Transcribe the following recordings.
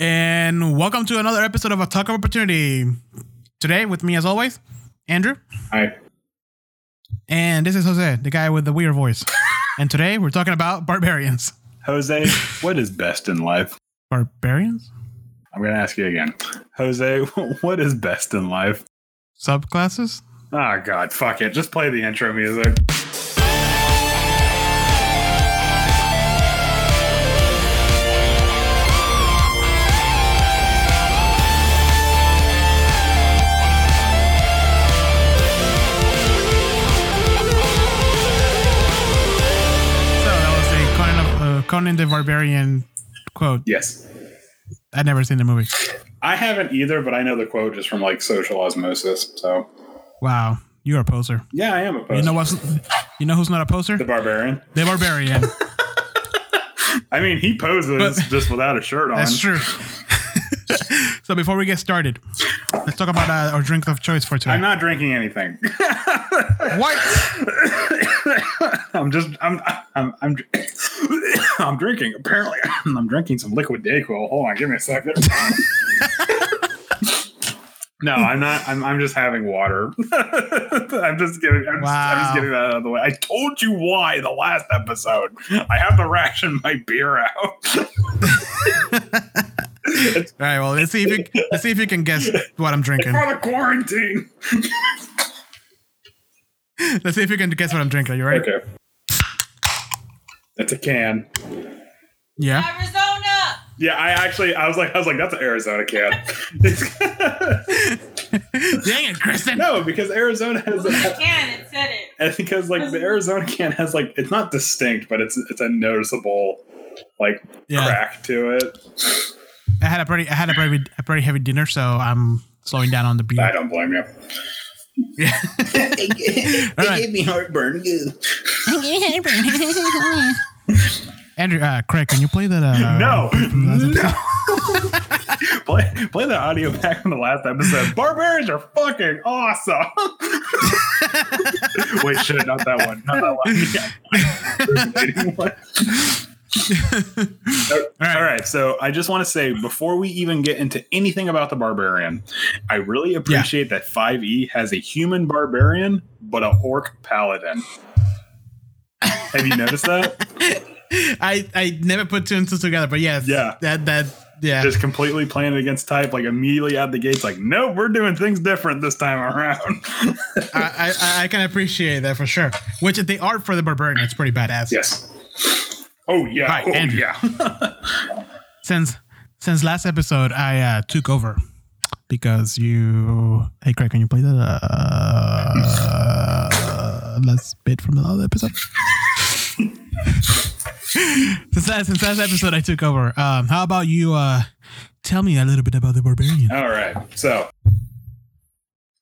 And welcome to another episode of A Talk of Opportunity. Today, with me as always, Andrew. Hi. And this is Jose, the guy with the weird voice. And today, we're talking about barbarians. Jose, what is best in life? Barbarians? I'm going to ask you again. Jose, what is best in life? Subclasses? Oh, God, fuck it. Just play the intro music. Conan the Barbarian quote. Yes. I've never seen the movie. I haven't either, but I know the quote is from like social osmosis. So. Wow. You're a poser. Yeah, I am a poser. You know who's not a poser? The Barbarian. I mean, he poses just without a shirt on. That's true. So before we get started, let's talk about our drink of choice for today. I'm not drinking anything. What? I'm drinking. Apparently, I'm drinking some liquid DayQuil. Hold on, give me a second. No, I'm not. I'm just having water. I'm just getting that out of the way. I told you why the last episode. I have to ration my beer out. All right, well, let's see if you can guess what I'm drinking. It's for the quarantine. Let's see if you can guess what I'm drinking. Are you ready? Okay. That's a can. Yeah. Arizona. Yeah, I was like, that's an Arizona can. Dang it, Kristen. No, because Arizona has a can. It said it. And because like the Arizona can has like it's not distinct, but it's a noticeable like crack to it. I had a pretty heavy dinner, so I'm slowing down on the beer. I don't blame you. Yeah. It gave me heartburn. Andrew, Craig, can you play that? No. play the audio back from the last episode. Barbarians are fucking awesome. Wait, shit, not that one. Not that one. All right. So I just want to say before we even get into anything about the barbarian, I really appreciate that 5E has a human barbarian, but an orc paladin. Have you noticed that? I never put two and two together, but yes. Yeah. That. Yeah. Just completely playing it against type, like immediately out the gates, like, nope, we're doing things different this time around. I can appreciate that for sure. Which the art for the barbarian is pretty badass. Yes. Oh, yeah. Hi, Andrew. Yeah. Since last episode, I took over because you... Hey, Craig, can you play that last bit from the other episode? Since last episode, I took over. How about you tell me a little bit about the Barbarian? All right. So,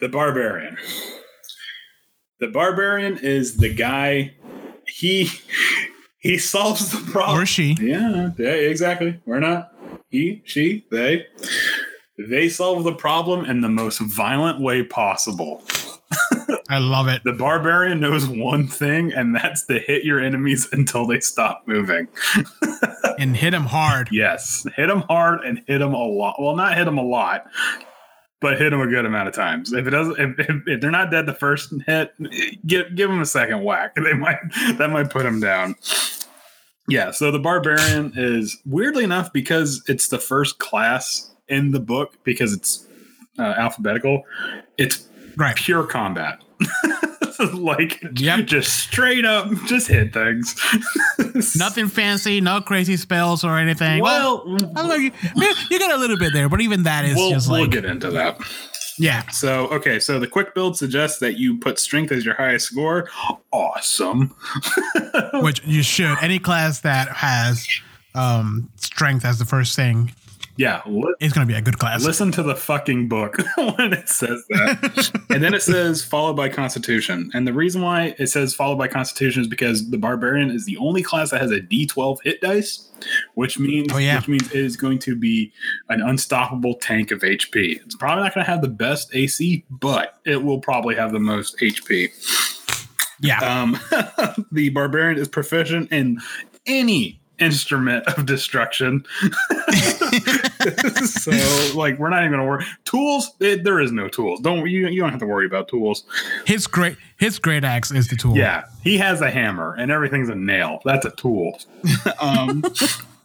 the Barbarian. The Barbarian is the guy... He solves the problem. Or she. Yeah, exactly. We're not. He, she, they. They solve the problem in the most violent way possible. I love it. The barbarian knows one thing, and that's to hit your enemies until they stop moving. And hit them hard. Yes. Hit them hard and hit them a lot. Well, not hit them a lot, but hit them a good amount of times. If they're not dead the first hit, give them a second whack. That might put them down. Yeah, so the Barbarian is, weirdly enough, because it's the first class in the book, because it's alphabetical, it's pure combat. Like, just straight up, just hit things. Nothing fancy, no crazy spells or anything. Well, I don't know, you got a little bit there, but even that is we'll get into that. Yeah. So, okay. So the quick build suggests that you put strength as your highest score. Awesome. Which you should. Any class that has strength as the first thing. Yeah. It's going to be a good class. Listen to the fucking book when it says that. And then it says followed by Constitution. And the reason why it says followed by Constitution is because the Barbarian is the only class that has a D12 hit dice, which means it is going to be an unstoppable tank of HP. It's probably not going to have the best AC, but it will probably have the most HP. Yeah. The Barbarian is proficient in any instrument of destruction. So, like, we're not even gonna worry. Tools? There is no tools. You don't have to worry about tools. His great axe is the tool. Yeah, he has a hammer, and everything's a nail. That's a tool.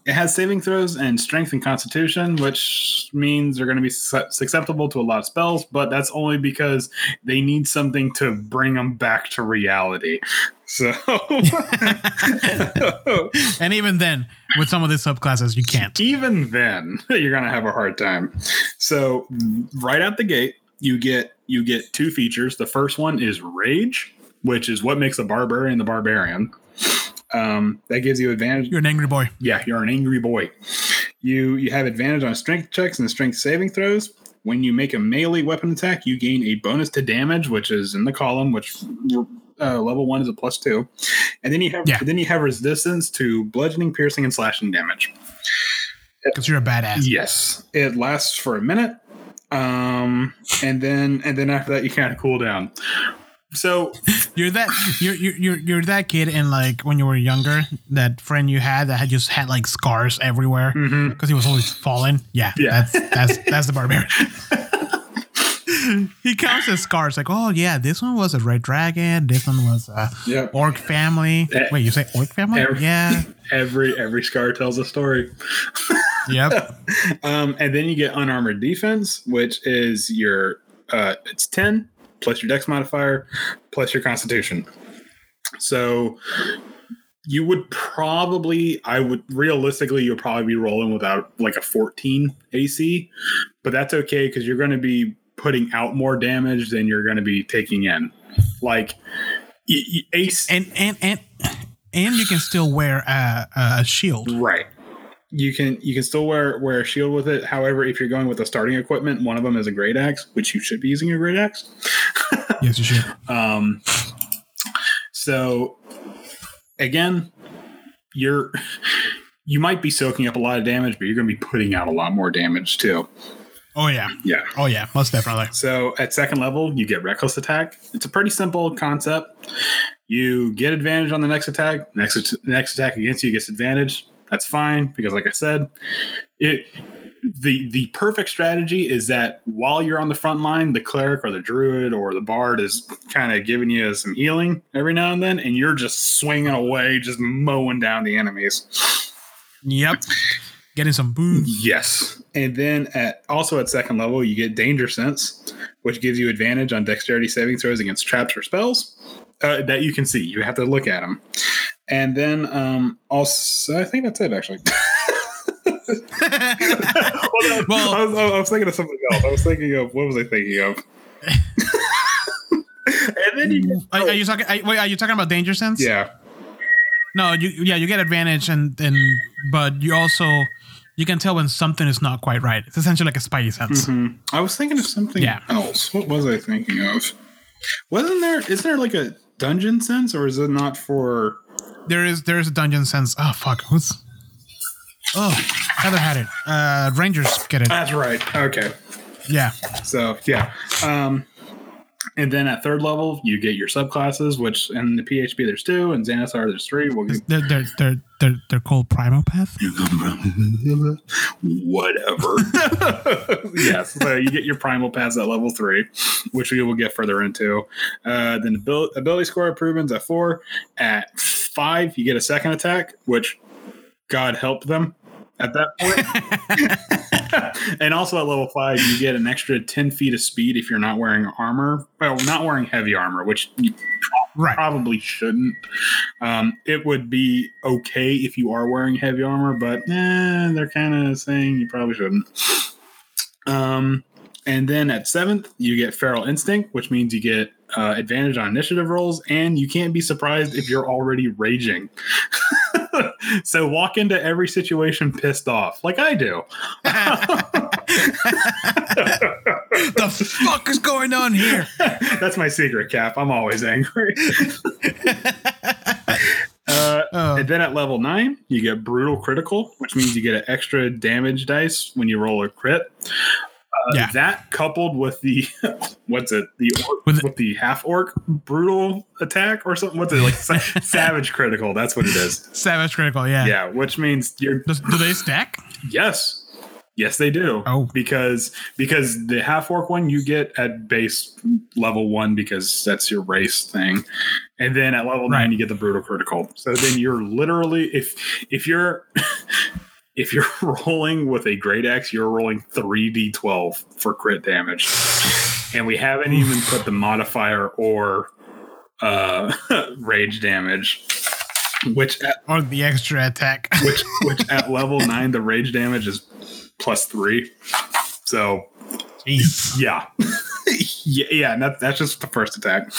It has saving throws and strength and constitution, which means they're going to be susceptible to a lot of spells, but that's only because they need something to bring them back to reality. So, and even then, with some of the subclasses, you can't. Even then, you're going to have a hard time. So, right out the gate, you get two features. The first one is rage, which is what makes a barbarian the barbarian. That gives you advantage. You're an angry boy. Yeah, you're an angry boy. You have advantage on strength checks and strength saving throws. When you make a melee weapon attack, you gain a bonus to damage, which is in the column, which level 1 is a +2. And then you have resistance to bludgeoning, piercing, and slashing damage. Because you're a badass. Yes. It lasts for a minute. And then after that, you kind of cool down. So you're that kid, and like when you were younger, that friend you had that had just had like scars everywhere because he was always falling. Yeah. That's the barbarian. He counts his scars like, oh yeah, this one was a red dragon, this one was a orc family. Wait, you say orc family? Every scar tells a story. Yep. And then you get unarmored defense, which is your it's 10. Plus your dex modifier, plus your constitution. So you would probably, you'll probably be rolling without like a 14 AC, but that's okay because you're going to be putting out more damage than you're going to be taking in. Like AC, and you can still wear a shield, right? You can still wear a shield with it. However, if you're going with the starting equipment, one of them is a great axe, which you should be using a great axe. Yes, you should. So, again, you might be soaking up a lot of damage, but you're going to be putting out a lot more damage too. Oh, yeah. Yeah. Oh, yeah. Most definitely. So, at second level, you get reckless attack. It's a pretty simple concept. You get advantage on the next attack. Next attack against you gets advantage. That's fine because, like I said, the perfect strategy is that while you're on the front line, the cleric or the druid or the bard is kind of giving you some healing every now and then, and you're just swinging away, just mowing down the enemies. Yep, getting some boom. Yes, and then also at second level, you get danger sense, which gives you advantage on dexterity saving throws against traps or spells that you can see. You have to look at them. And then also, I think that's it, actually. Well, I was thinking of something else. What was I thinking of? And then are you talking about danger sense? Yeah. No, you get advantage, and but you also can tell when something is not quite right. It's essentially like a spidey sense. Mm-hmm. I was thinking of something else. What was I thinking of? Isn't there like a dungeon sense, or is it not for? There is a dungeon sense. Oh fuck! Heather had it. Rangers get it. That's right. Okay. Yeah. So yeah. And then at third level, you get your subclasses, which in the PHB there's 2, and Xanathar there's 3. They're called Primopath. Whatever. Yes. So you get your Primal Paths at level 3, which we will get further into. Then ability score improvements at 4. At 5, you get a second attack, which God help them at that point. And also at level 5, you get an extra 10 feet of speed if you're not wearing armor. Well, not wearing heavy armor, which you probably shouldn't. It would be okay if you are wearing heavy armor, but they're kind of saying you probably shouldn't. And then at 7th, you get Feral Instinct, which means you get advantage on initiative rolls, and you can't be surprised if you're already raging. So walk into every situation pissed off, like I do. The fuck is going on here? That's my secret, Cap. I'm always angry. And then at level 9, you get Brutal Critical, which means you get an extra damage dice when you roll a crit. Yeah. That coupled with the the half orc brutal attack or something. What's it like? Savage critical. That's what it is. Savage critical. Yeah. Yeah. Which means do they stack? Yes. Yes, they do. Oh, because the half orc one you get at base level 1 because that's your race thing, and then at level 9 you get the brutal critical. So then you're literally if you're if you're rolling with a great axe, you're rolling 3d12 for crit damage, and we haven't even put the modifier or rage damage. Or the extra attack. which at level 9, the rage damage is +3. So, jeez. Yeah. Yeah, and that's just the first attack.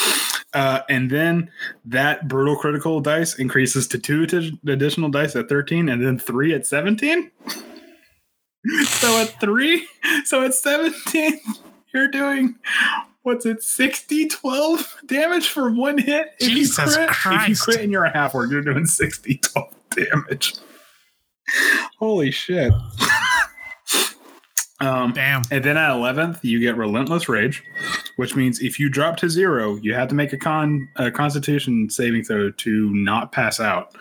And then that brutal critical dice increases to 2 additional dice at 13, and then 3 at 17. So at 17, you're doing... What's it? 60, 12 damage for one hit? Jesus Christ. If you crit and you're a half orc, you're doing 60, 12 damage. Holy shit. Damn. And then at 11th, you get Relentless Rage, which means if you drop to 0, you have to make a Constitution saving throw to not pass out.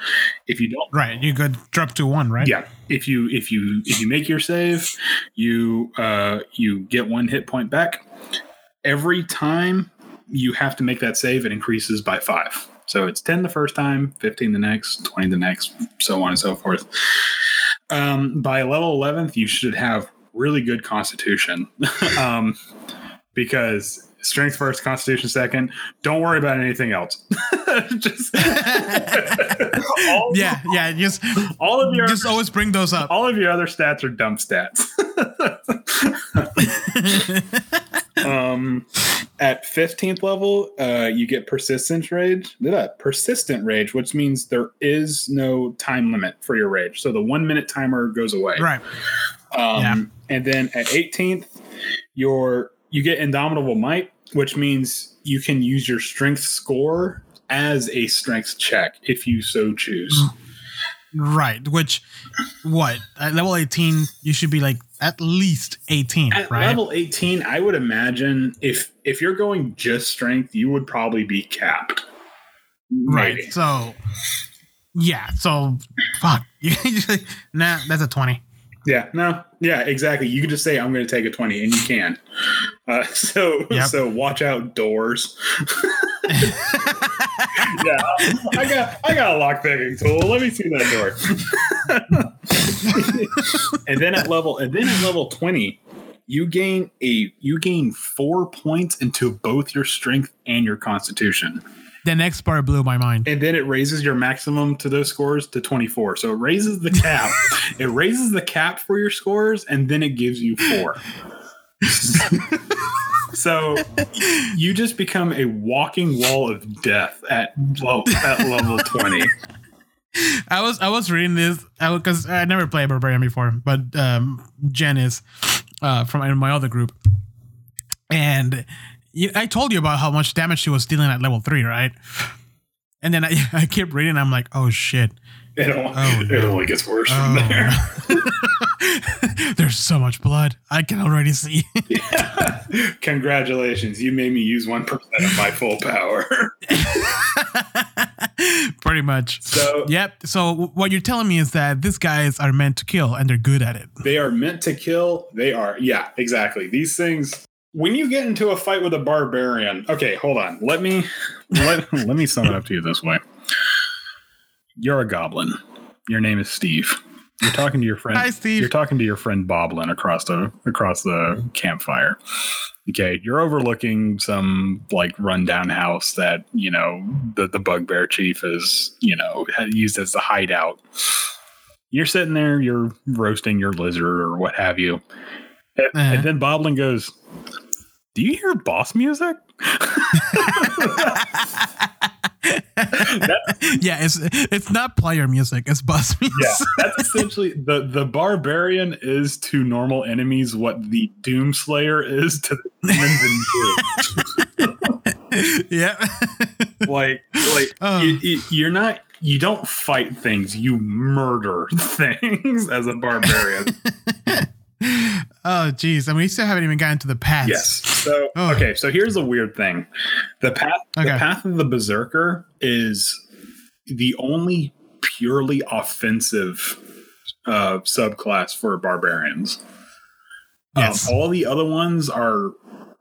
If you don't, right, you could drop to 1, right? Yeah. If you make your save, you get 1 hit point back. Every time you have to make that save, it increases by 5. So it's 10 the first time, 15 the next, 20 the next, so on and so forth. By level 11th, you should have really good constitution because strength first, constitution second. Don't worry about anything else. Just just always bring those up. All of your other stats are dump stats. At 15th level, you get persistent rage, which means there is no time limit for your rage. So the 1 minute timer goes away. Right. And then at 18th, you get Indomitable Might, which means you can use your strength score as a strength check if you so choose. Right. Which at level 18, you should be like, at least 18, at right? At level 18, I would imagine if you're going just strength, you would probably be capped. Right. Maybe. So, yeah. So, fuck. Nah, that's a 20. Yeah. No. Yeah, exactly. You can just say, I'm going to take a 20, and you can. So watch out, doors. Yeah, I got a lockpicking tool. Let me see that door. and then at level 20, you gain 4 points into both your strength and your constitution. The next part blew my mind. And then it raises your maximum to those scores to 24. So it raises the cap. It raises the cap for your scores, and then it gives you 4. So you just become a walking wall of death at level 20. I was reading this because I never played Barbarian before, but Jen is from my other group, and I told you about how much damage she was dealing at level 3, right? And then I kept reading, and I'm like, oh shit, it only gets worse from there. There's so much blood. I can already see. Yeah. Congratulations. You made me use 1% of my full power. Pretty much. So, yep. So what you're telling me is that these guys are meant to kill, and they're good at it. They are meant to kill. They are. Yeah, exactly. These things. When you get into a fight with a barbarian. Okay, hold on. Let me sum it up to you this way. You're a goblin. Your name is Steve. You're talking to your friend. Hi, Steve. You're talking to your friend Boblin across the campfire. Okay, you're overlooking some like rundown house that the bugbear chief is used as the hideout. You're sitting there. You're roasting your lizard or what have you, and then Boblin goes, "Do you hear boss music?" Yeah, it's not player music, it's boss music. Yeah, that's essentially the barbarian is to normal enemies what the Doomslayer is to the Doom. Yeah. You don't fight things, you murder things as a barbarian. Oh, geez. I mean, we still haven't even gotten to the paths. Yes. So, okay. So here's the weird thing. The path of the Berserker is the only purely offensive subclass for barbarians. Yes. All the other ones are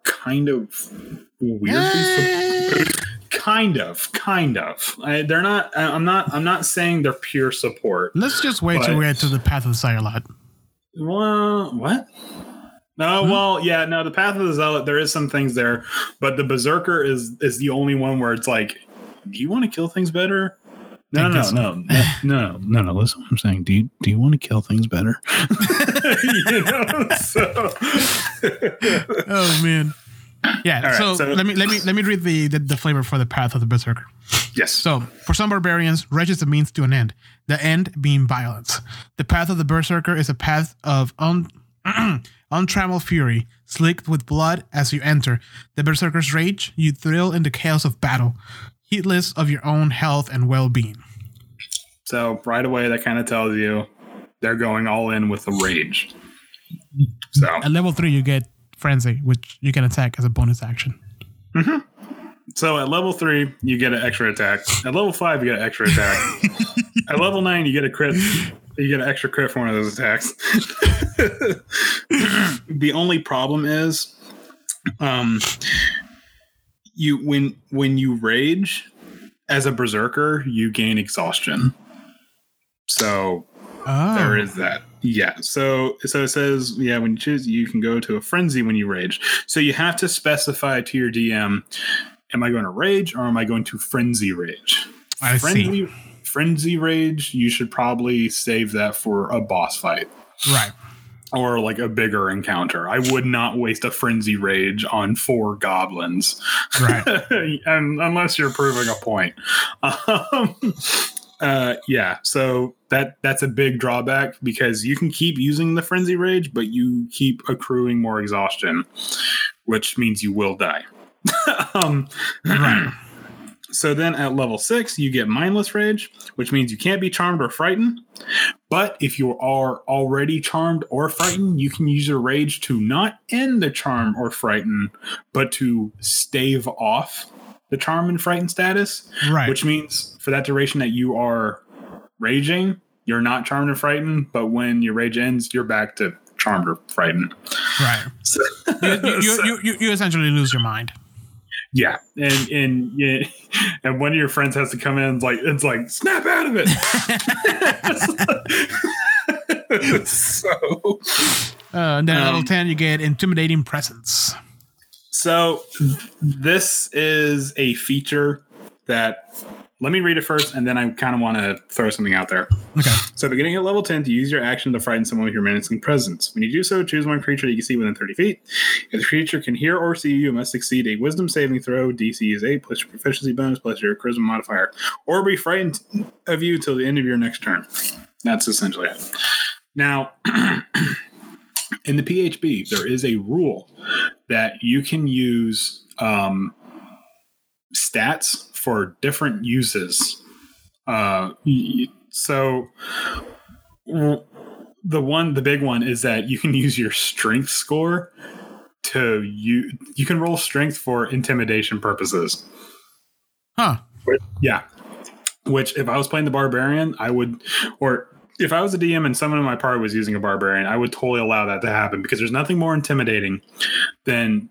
kind of weird. Kind of. They're not. I'm not saying they're pure support. Let's just wait till we get to the path of the Zealot. Well, what? No, well, yeah, no. The path of the Zealot. There is some things there, but the Berserker is the only one where it's like, do you want to kill things better? No. Listen to what I'm saying. Do you want to kill things better? You know, so. Oh man. Yeah. Right, so let me read the flavor for the path of the Berserker. Yes. So for some barbarians, rage is the means to an end. The end being violence. The path of the Berserker is a path of untrammeled fury, slicked with blood as you enter. The Berserker's rage, you thrill in the chaos of battle, heedless of your own health and well-being. So right away, that kind of tells you they're going all in with the rage. So at level 3, you get Frenzy, which you can attack as a bonus action. Mm-hmm. So at level 3, you get an extra attack. At level 5, you get an extra attack. At level 9, you get a crit. You get an extra crit for one of those attacks. The only problem is, when you rage as a berserker, you gain exhaustion. So there is that. Yeah, so it says, yeah, when you choose, you can go to a frenzy when you rage. So you have to specify to your DM, am I going to rage or am I going to frenzy rage? I see. Frenzy rage, you should probably save that for a boss fight. Right. Or like a bigger encounter. I would not waste a frenzy rage on 4 goblins. Right. Unless you're proving a point. Yeah, so that's a big drawback because you can keep using the frenzy rage, but you keep accruing more exhaustion, which means you will die. Right. So then at level 6, you get mindless rage, which means you can't be charmed or frightened. But if you are already charmed or frightened, you can use your rage to not end the charm or frighten, but to stave off the charm and frighten status, right? Which means for that duration that you are raging, you're not charmed and frightened, but when your rage ends, you're back to charmed or frightened. Right. So, you essentially lose your mind. Yeah, and one of your friends has to come in and it's like snap out of it. So and then at level 10, you get intimidating presence. So this is a feature that, let me read it first, and then I kind of want to throw something out there. Okay. So beginning at level 10, to use your action to frighten someone with your menacing presence. When you do so, choose one creature that you can see within 30 feet. If the creature can hear or see you, it must succeed a wisdom saving throw. DC is 8 plus your proficiency bonus plus your charisma modifier, or be frightened of you till the end of your next turn. That's essentially it. Now, in the PHB, there is a rule that you can use stats for different uses. So the big one is that you can use your strength score to you can roll strength for intimidation purposes. Huh. Yeah. Which if I was playing the barbarian, I would, or if I was a DM and someone in my party was using a barbarian, I would totally allow that to happen because there's nothing more intimidating than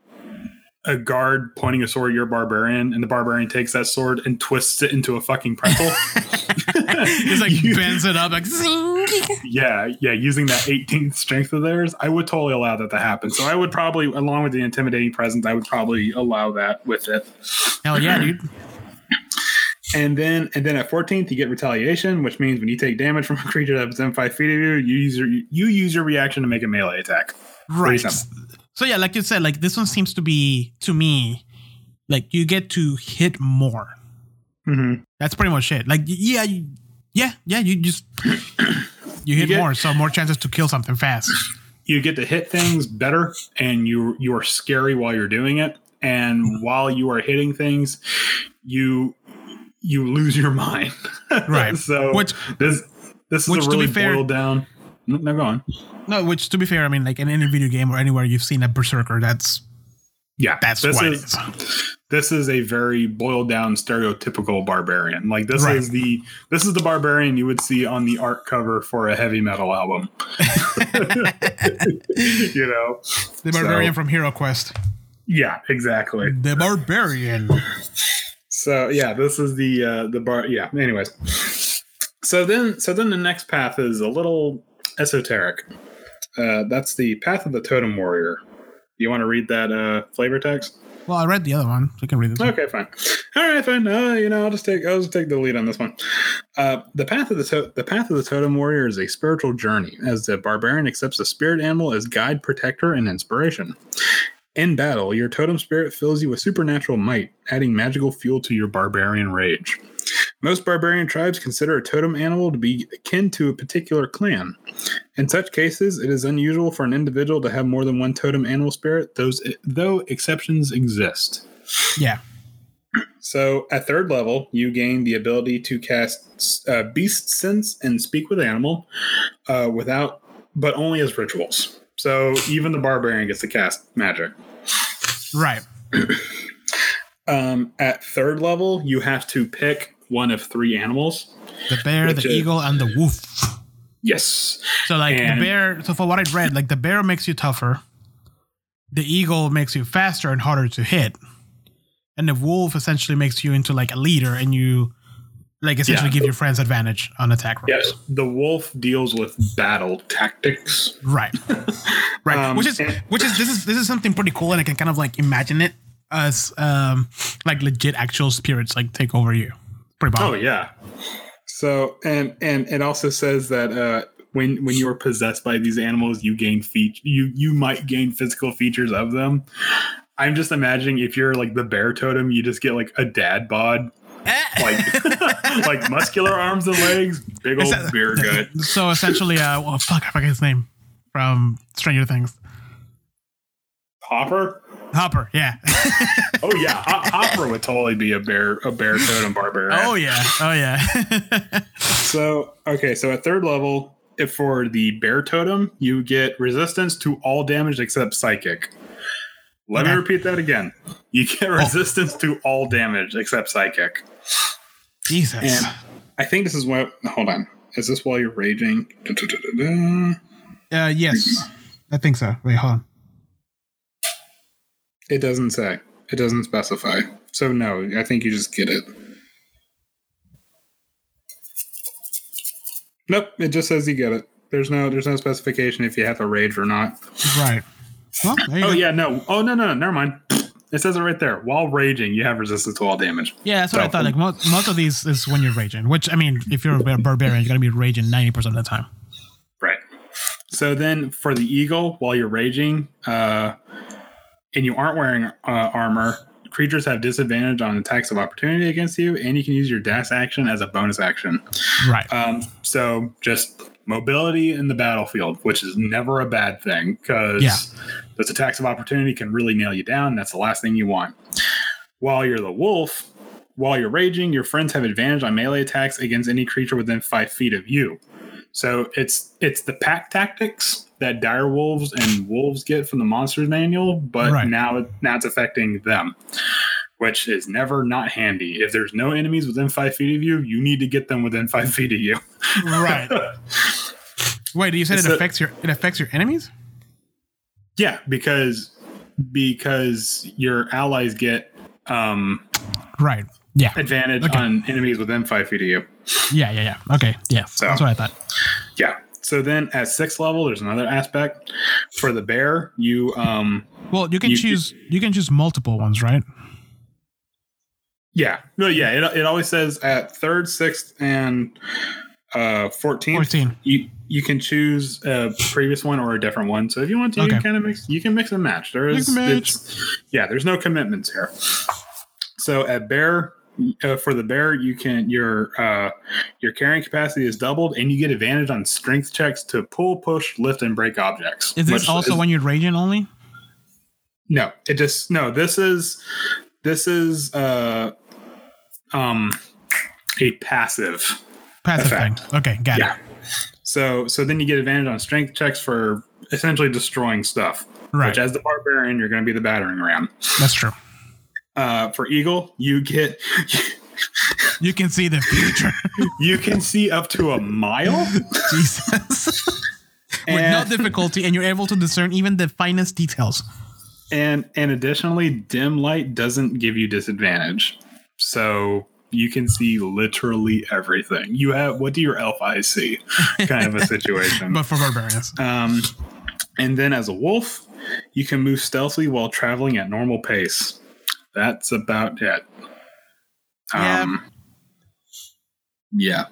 a guard pointing a sword at your barbarian and the barbarian takes that sword and twists it into a fucking pretzel. Just like bends it up. Like, yeah. Using that 18th strength of theirs, I would totally allow that to happen. So I would probably, along with the intimidating presence, I would probably allow that with it. Hell yeah, dude. And then at 14th, you get retaliation, which means when you take damage from a creature that's within 5 feet of you, you use your reaction to make a melee attack. Right. So yeah, like you said, like this one seems to be, to me, like you get to hit more. Mm-hmm. That's pretty much it. Like yeah, you just you hit more, so more chances to kill something fast. You get to hit things better, and you are scary while you're doing it, and while you are hitting things, you lose your mind. Right. So which this is a really boiled down. No, go on. No, which to be fair, I mean, like in any video game or anywhere you've seen a berserker, that's what it is. This is a very boiled down stereotypical barbarian. Like this is the barbarian you would see on the art cover for a heavy metal album. You know, the barbarian from Hero Quest. Yeah, exactly. The barbarian. So yeah, this is the bar. Yeah. Anyways, so then the next path is a little esoteric. That's the path of the totem warrior. You want to read that flavor text? Well, I read the other one, so you can read this one. Okay, fine. All right, fine. I'll just take the lead on this one. The path of the totem warrior is a spiritual journey, as the barbarian accepts the spirit animal as guide, protector, and inspiration. In battle, your totem spirit fills you with supernatural might, adding magical fuel to your barbarian rage. Most barbarian tribes consider a totem animal to be akin to a particular clan. In such cases, it is unusual for an individual to have more than one totem animal spirit, though exceptions exist. Yeah. So, at third level, you gain the ability to cast Beast Sense and Speak with Animal, but only as rituals. So even the barbarian gets to cast magic. Right. At third level, you have to pick one of three animals. The bear, the eagle, and the wolf. Yes. So the bear, so for what I'd read, the bear makes you tougher. The eagle makes you faster and harder to hit. And the wolf essentially makes you into a leader, and you give your friends advantage on attack rolls. Yes, the wolf deals with battle tactics. Right, right. This is something pretty cool, and I can kind of imagine it as legit actual spirits take over you. Pretty much. Oh yeah. So and it also says that when you are possessed by these animals, you gain you might gain physical features of them. I'm just imagining if you're the bear totem, you just get a dad bod. Muscular arms and legs, big old beer gut. So essentially, I forget his name from Stranger Things. Hopper, yeah. Oh yeah, Hopper would totally be a bear totem barbarian. Oh yeah. So at third level, if for the bear totem, you get resistance to all damage except psychic. Let me repeat that again. You get resistance to all damage except psychic. Jesus. And I think this is what... Hold on. Is this while you're raging? Yes. I think so. Wait, hold on. It doesn't say. It doesn't specify. So no, I think you just get it. Nope. It just says you get it. There's no specification if you have a rage or not. Right. Well, there you go. Oh, no. Never mind. It says it right there. While raging, you have resistance to all damage. Yeah, that's what I thought. Most of these is when you're raging, which, I mean, if you're a barbarian, you're going to be raging 90% of the time. Right. So then for the eagle, while you're raging, and you aren't wearing armor, creatures have disadvantage on attacks of opportunity against you, and you can use your dash action as a bonus action. Right. So just... mobility in the battlefield, which is never a bad thing because those attacks of opportunity can really nail you down. That's the last thing you want. While you're the wolf, while you're raging, your friends have advantage on melee attacks against any creature within 5 feet of you. So it's the pack tactics that dire wolves and wolves get from the Monsters Manual, but now it's affecting them, which is never not handy. If there's no enemies within 5 feet of you, you need to get them within 5 feet of you. Right. Wait, you said it affects your enemies? Yeah, because your allies get advantage on enemies within 5 feet of you. Yeah. Okay, yeah. So, that's what I thought. Yeah. So then at 6th level, there's another aspect for the bear. You can choose multiple ones, right? Yeah. No, yeah. It always says at 3rd, 6th, and 14th. You can choose a previous one or a different one. So if you want to, you can kind of mix and match. There's no commitments here. So at bear, for the bear, your carrying capacity is doubled, and you get advantage on strength checks to pull, push, lift, and break objects. Is this also when you're raging only? No, This is a passive effect. Thing. Okay, got it. So then you get advantage on strength checks for essentially destroying stuff. Right. Which, as the barbarian, you're going to be the battering ram. That's true. For Eagle, you get... You can see the future. You can see up to a mile. Jesus. With no difficulty, and you're able to discern even the finest details. And additionally, dim light doesn't give you disadvantage. So you can see literally everything. You have, what do your elf eyes see? Kind of a situation. But for barbarians. And then as a wolf, you can move stealthily while traveling at normal pace. That's about it. Yeah. Yeah.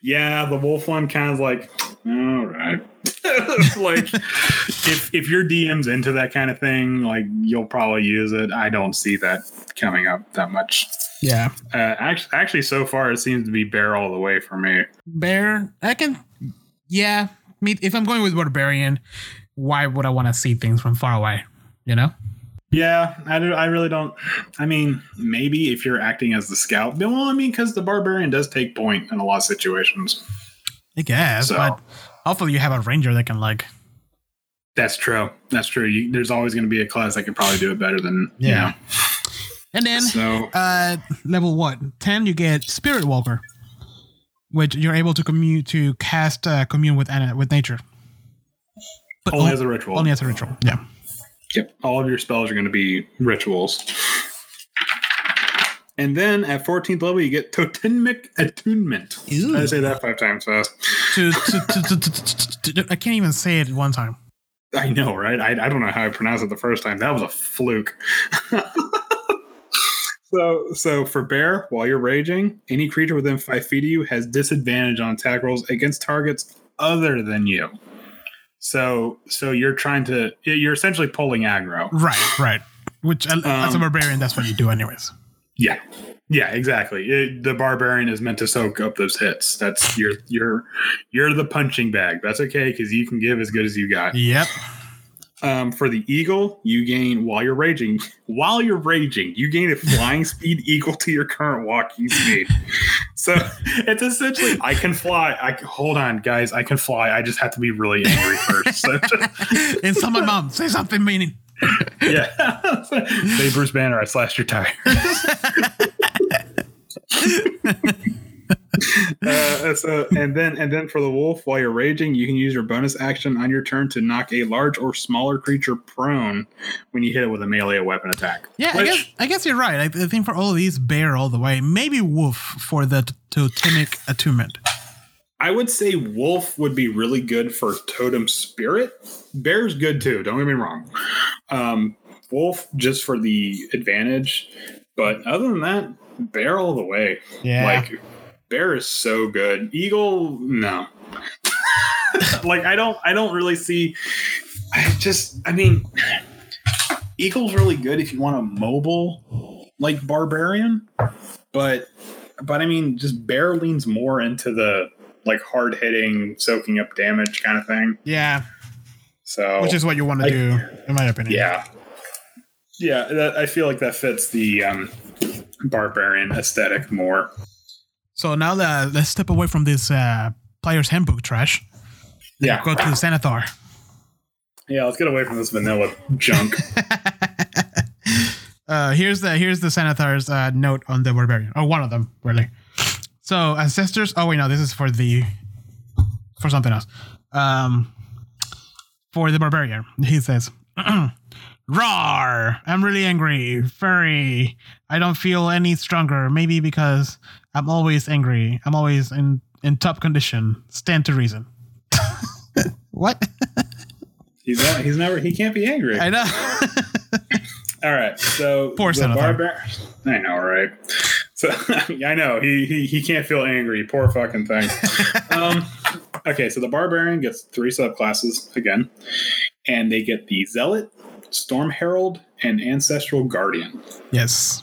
Yeah, the wolf one kind of like, all right. Like, if your DM's into that kind of thing, like, you'll probably use it. I don't see that coming up that much. Yeah. Actually, so far, it seems to be bear all the way for me. Bear? Yeah. If I'm going with barbarian, why would I want to see things from far away? You know? Yeah, I really don't. I mean, maybe if you're acting as the scout. Well, I mean, because the barbarian does take point in a lot of situations. I guess, so. But hopefully you have a ranger that can, like. That's true. There's always going to be a class that could probably do it better than, yeah. And then, so, level what? 10, you get Spirit Walker, which you're able to commune with nature. But only as a ritual. Only as a ritual, yeah. Yep, all of your spells are going to be rituals. And then at 14th level, you get Totemic Attunement. Ooh. I say that 5 times fast. I can't even say it one time. I know, right? I don't know how I pronounced it the first time. That was a fluke. So for bear, while you're raging, any creature within 5 feet of you has disadvantage on attack rolls against targets other than you. So you're trying to, you're essentially pulling aggro. Right. Which, as a barbarian, that's what you do anyways. Yeah, exactly. The barbarian is meant to soak up those hits. That's you're the punching bag. That's okay, because you can give as good as you got. Yep. For the eagle, you gain while you're raging, you gain a flying speed equal to your current walking speed. So it's essentially, I can fly. Hold on, guys. I can fly. I just have to be really angry first. So and someone, mom, say something meaning. Yeah. Say, Bruce Banner, I slashed your tires. And then for the wolf, while you're raging, you can use your bonus action on your turn to knock a large or smaller creature prone when you hit it with a melee weapon attack. Yeah, which, I guess you're right. I think for all of these, bear all the way. Maybe wolf for the totemic attunement. I would say wolf would be really good for totem spirit. Bear's good too. Don't get me wrong. Wolf just for the advantage, but other than that, bear all the way. Yeah. Like, bear is so good. Eagle, no. Like, I don't really see. Eagle's really good if you want a mobile, like, barbarian. But I mean, just bear leans more into the, like, hard hitting, soaking up damage kind of thing. Yeah. So, which is what you want to do, in my opinion. Yeah. Yeah, I feel like that fits the barbarian aesthetic more. So now let's step away from this player's handbook trash. Yeah. Go to the Xanathar. Yeah, let's get away from this vanilla junk. Here's the Xanathar's note on the barbarian, or one of them, really. So ancestors. Oh wait, no, this is for something else. For the barbarian, he says, "Roar! I'm really angry. Furry. I don't feel any stronger. Maybe because." I'm always angry. I'm always in top condition. Stand to reason. What? He can't be angry. I know. All right. So poor son of a. I know, right? So I know he can't feel angry. Poor fucking thing. Okay. So the barbarian gets 3 subclasses again, and they get the zealot, storm herald, and ancestral guardian. Yes.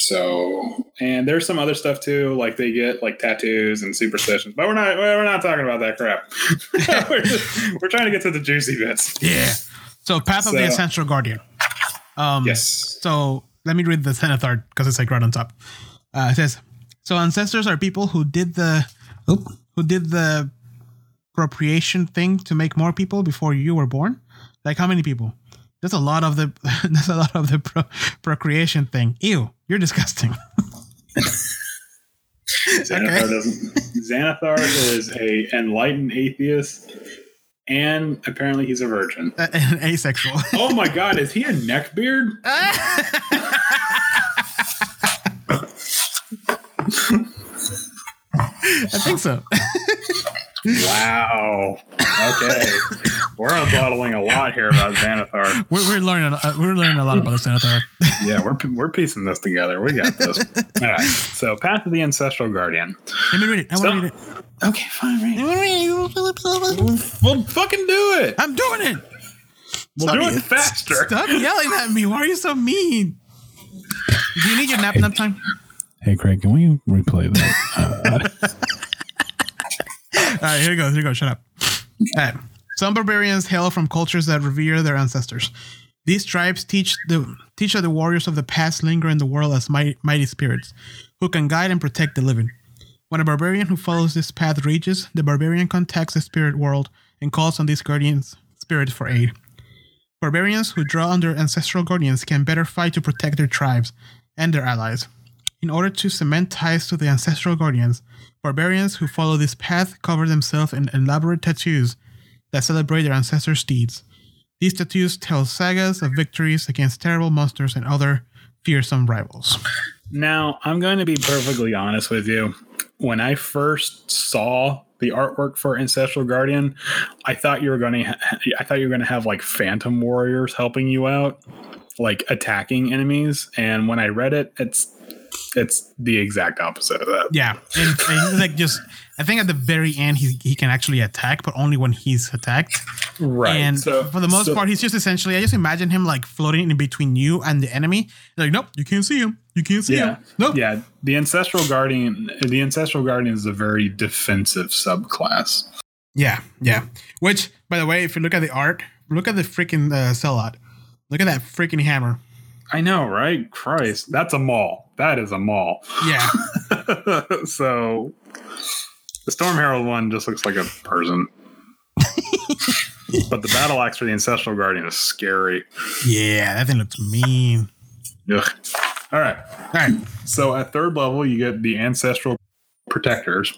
So, and there's some other stuff too, like they get like tattoos and superstitions, but we're not talking about that crap. we're trying to get to the juicy bits. Yeah. So Path of the Ancestral Guardian. Yes. So let me read the Xanathar because it's like right on top. It says, So ancestors are people who did the procreation thing to make more people before you were born. Like how many people? That's a lot of the procreation thing. Ew, you're disgusting. Xanathar doesn't. Xanathar is a enlightened atheist, and apparently he's a virgin and asexual. Oh my God, is he a neckbeard? I think so. Wow. Okay, we're unbottling a lot here about Xanathar. We're learning a lot about Xanathar. Yeah, we're piecing this together. We got this. All right. So, Path of the Ancestral Guardian. Let me read it. I want to read it. Okay, fine. Read it. We'll fucking do it. I'm doing it. We'll do it faster. Stop yelling at me. Why are you so mean? Do you need your nap time? Hey, Craig, can we replay that? All right, here it goes. Shut up. All right. Some barbarians hail from cultures that revere their ancestors. These tribes teach that the warriors of the past linger in the world as mighty spirits who can guide and protect the living. When a barbarian who follows this path reaches, the barbarian contacts the spirit world and calls on these guardian spirits for aid. Barbarians who draw on their ancestral guardians can better fight to protect their tribes and their allies. In order to cement ties to the ancestral guardians, barbarians who follow this path cover themselves in elaborate tattoos that celebrate their ancestors' deeds. These tattoos tell sagas of victories against terrible monsters and other fearsome rivals. Now, I'm going to be perfectly honest with you. When I first saw the artwork for Ancestral Guardian, I thought you were going to have like phantom warriors helping you out, like attacking enemies. And when I read it, it's the exact opposite of that. Yeah, and like just, I think at the very end he can actually attack, but only when he's attacked. Right. And so, for the most part, he's just essentially, I just imagine him like floating in between you and the enemy. Like, nope, you can't see him. You can't see him. Nope. Yeah, the ancestral guardian is a very defensive subclass. Yeah. Which, by the way, if you look at the art, look at the freaking cell art. Look at that freaking hammer. I know, right? Christ, that's a maul. That is a maul. Yeah. So the Storm Herald one just looks like a person. But the battle axe for the Ancestral Guardian is scary. Yeah, that thing looks mean. Ugh. All right. So at third level, you get the Ancestral Protectors,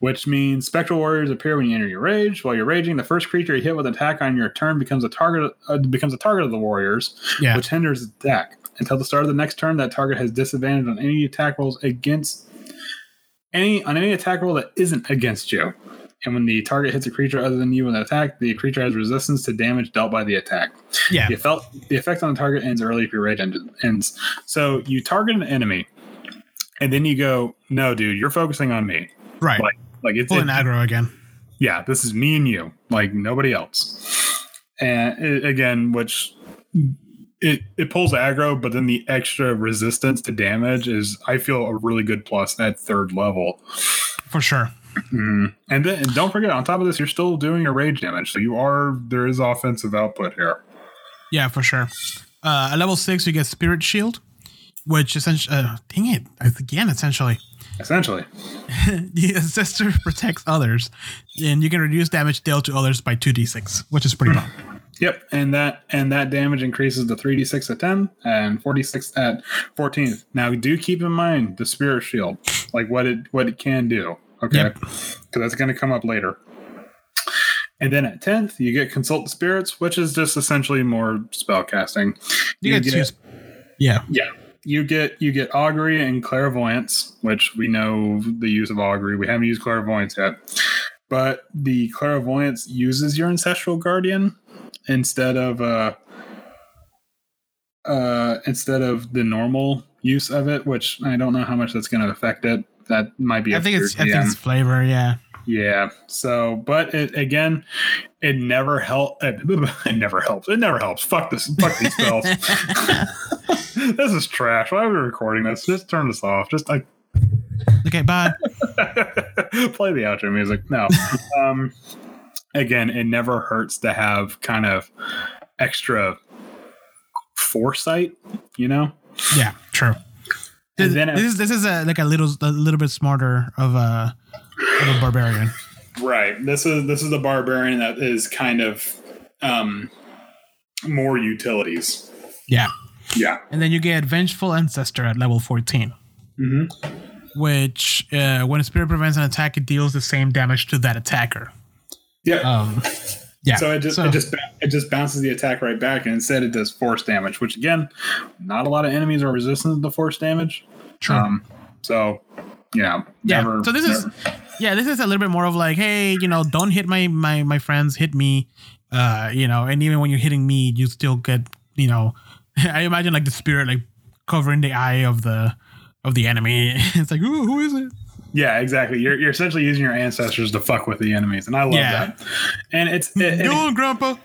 which means spectral warriors appear when you enter your rage. While you're raging, the first creature you hit with an attack on your turn becomes a target of the warriors, which hinders its attack. Until the start of the next turn, that target has disadvantage on any attack rolls on any attack roll that isn't against you. And when the target hits a creature other than you with an attack, the creature has resistance to damage dealt by the attack. Yeah. The effect on the target ends early if your rage ends. So you target an enemy, and then you go, no, dude, you're focusing on me. Right. Like it's an aggro again. Yeah, this is me and you, like nobody else. And it pulls aggro, but then the extra resistance to damage is, I feel, a really good plus at third level. For sure. Mm-hmm. And then don't forget, on top of this, you're still doing your rage damage. So there is offensive output here. Yeah, for sure. At level 6, you get Spirit Shield, which essentially, essentially. The Ancestor protects others, and you can reduce damage dealt to others by 2d6, which is pretty low. Yep, and that damage increases to 3d6 at 10 and 4d6 at 14. Now, do keep in mind the Spirit Shield, like what it can do, okay? Yep. Because that's going to come up later. And then at 10th, you get Consult the Spirits, which is just essentially more spellcasting. Yeah. You get augury and clairvoyance, which we know the use of augury. We haven't used clairvoyance yet, but the clairvoyance uses your ancestral guardian instead of the normal use of it, which I don't know how much that's going to affect it. That might be. I think it's flavor. Yeah. Yeah. So, but It never helps. Fuck this. Fuck these spells. This is trash. Why are we recording this? Just turn this off. Okay, bye. Play the outro music. No. Again, it never hurts to have kind of extra foresight, you know? Yeah, true. This is a little bit smarter of a barbarian. Right. This is the barbarian that is kind of more utilities. Yeah. Yeah. And then you get Vengeful Ancestor at level 14. Mm-hmm. Which when a spirit prevents an attack, it deals the same damage to that attacker. Yeah. Yeah. So it just bounces the attack right back, and instead it does force damage, which again, not a lot of enemies are resistant to force damage. True. So this is a little bit more of like, hey, you know, don't hit my friends, hit me, you know, and even when you're hitting me, you still get, you know, I imagine like the spirit like covering the eye of the enemy. It's like, ooh, who is it? Yeah, exactly. You're essentially using your ancestors to fuck with the enemies, and I love that. And it's Grandpa.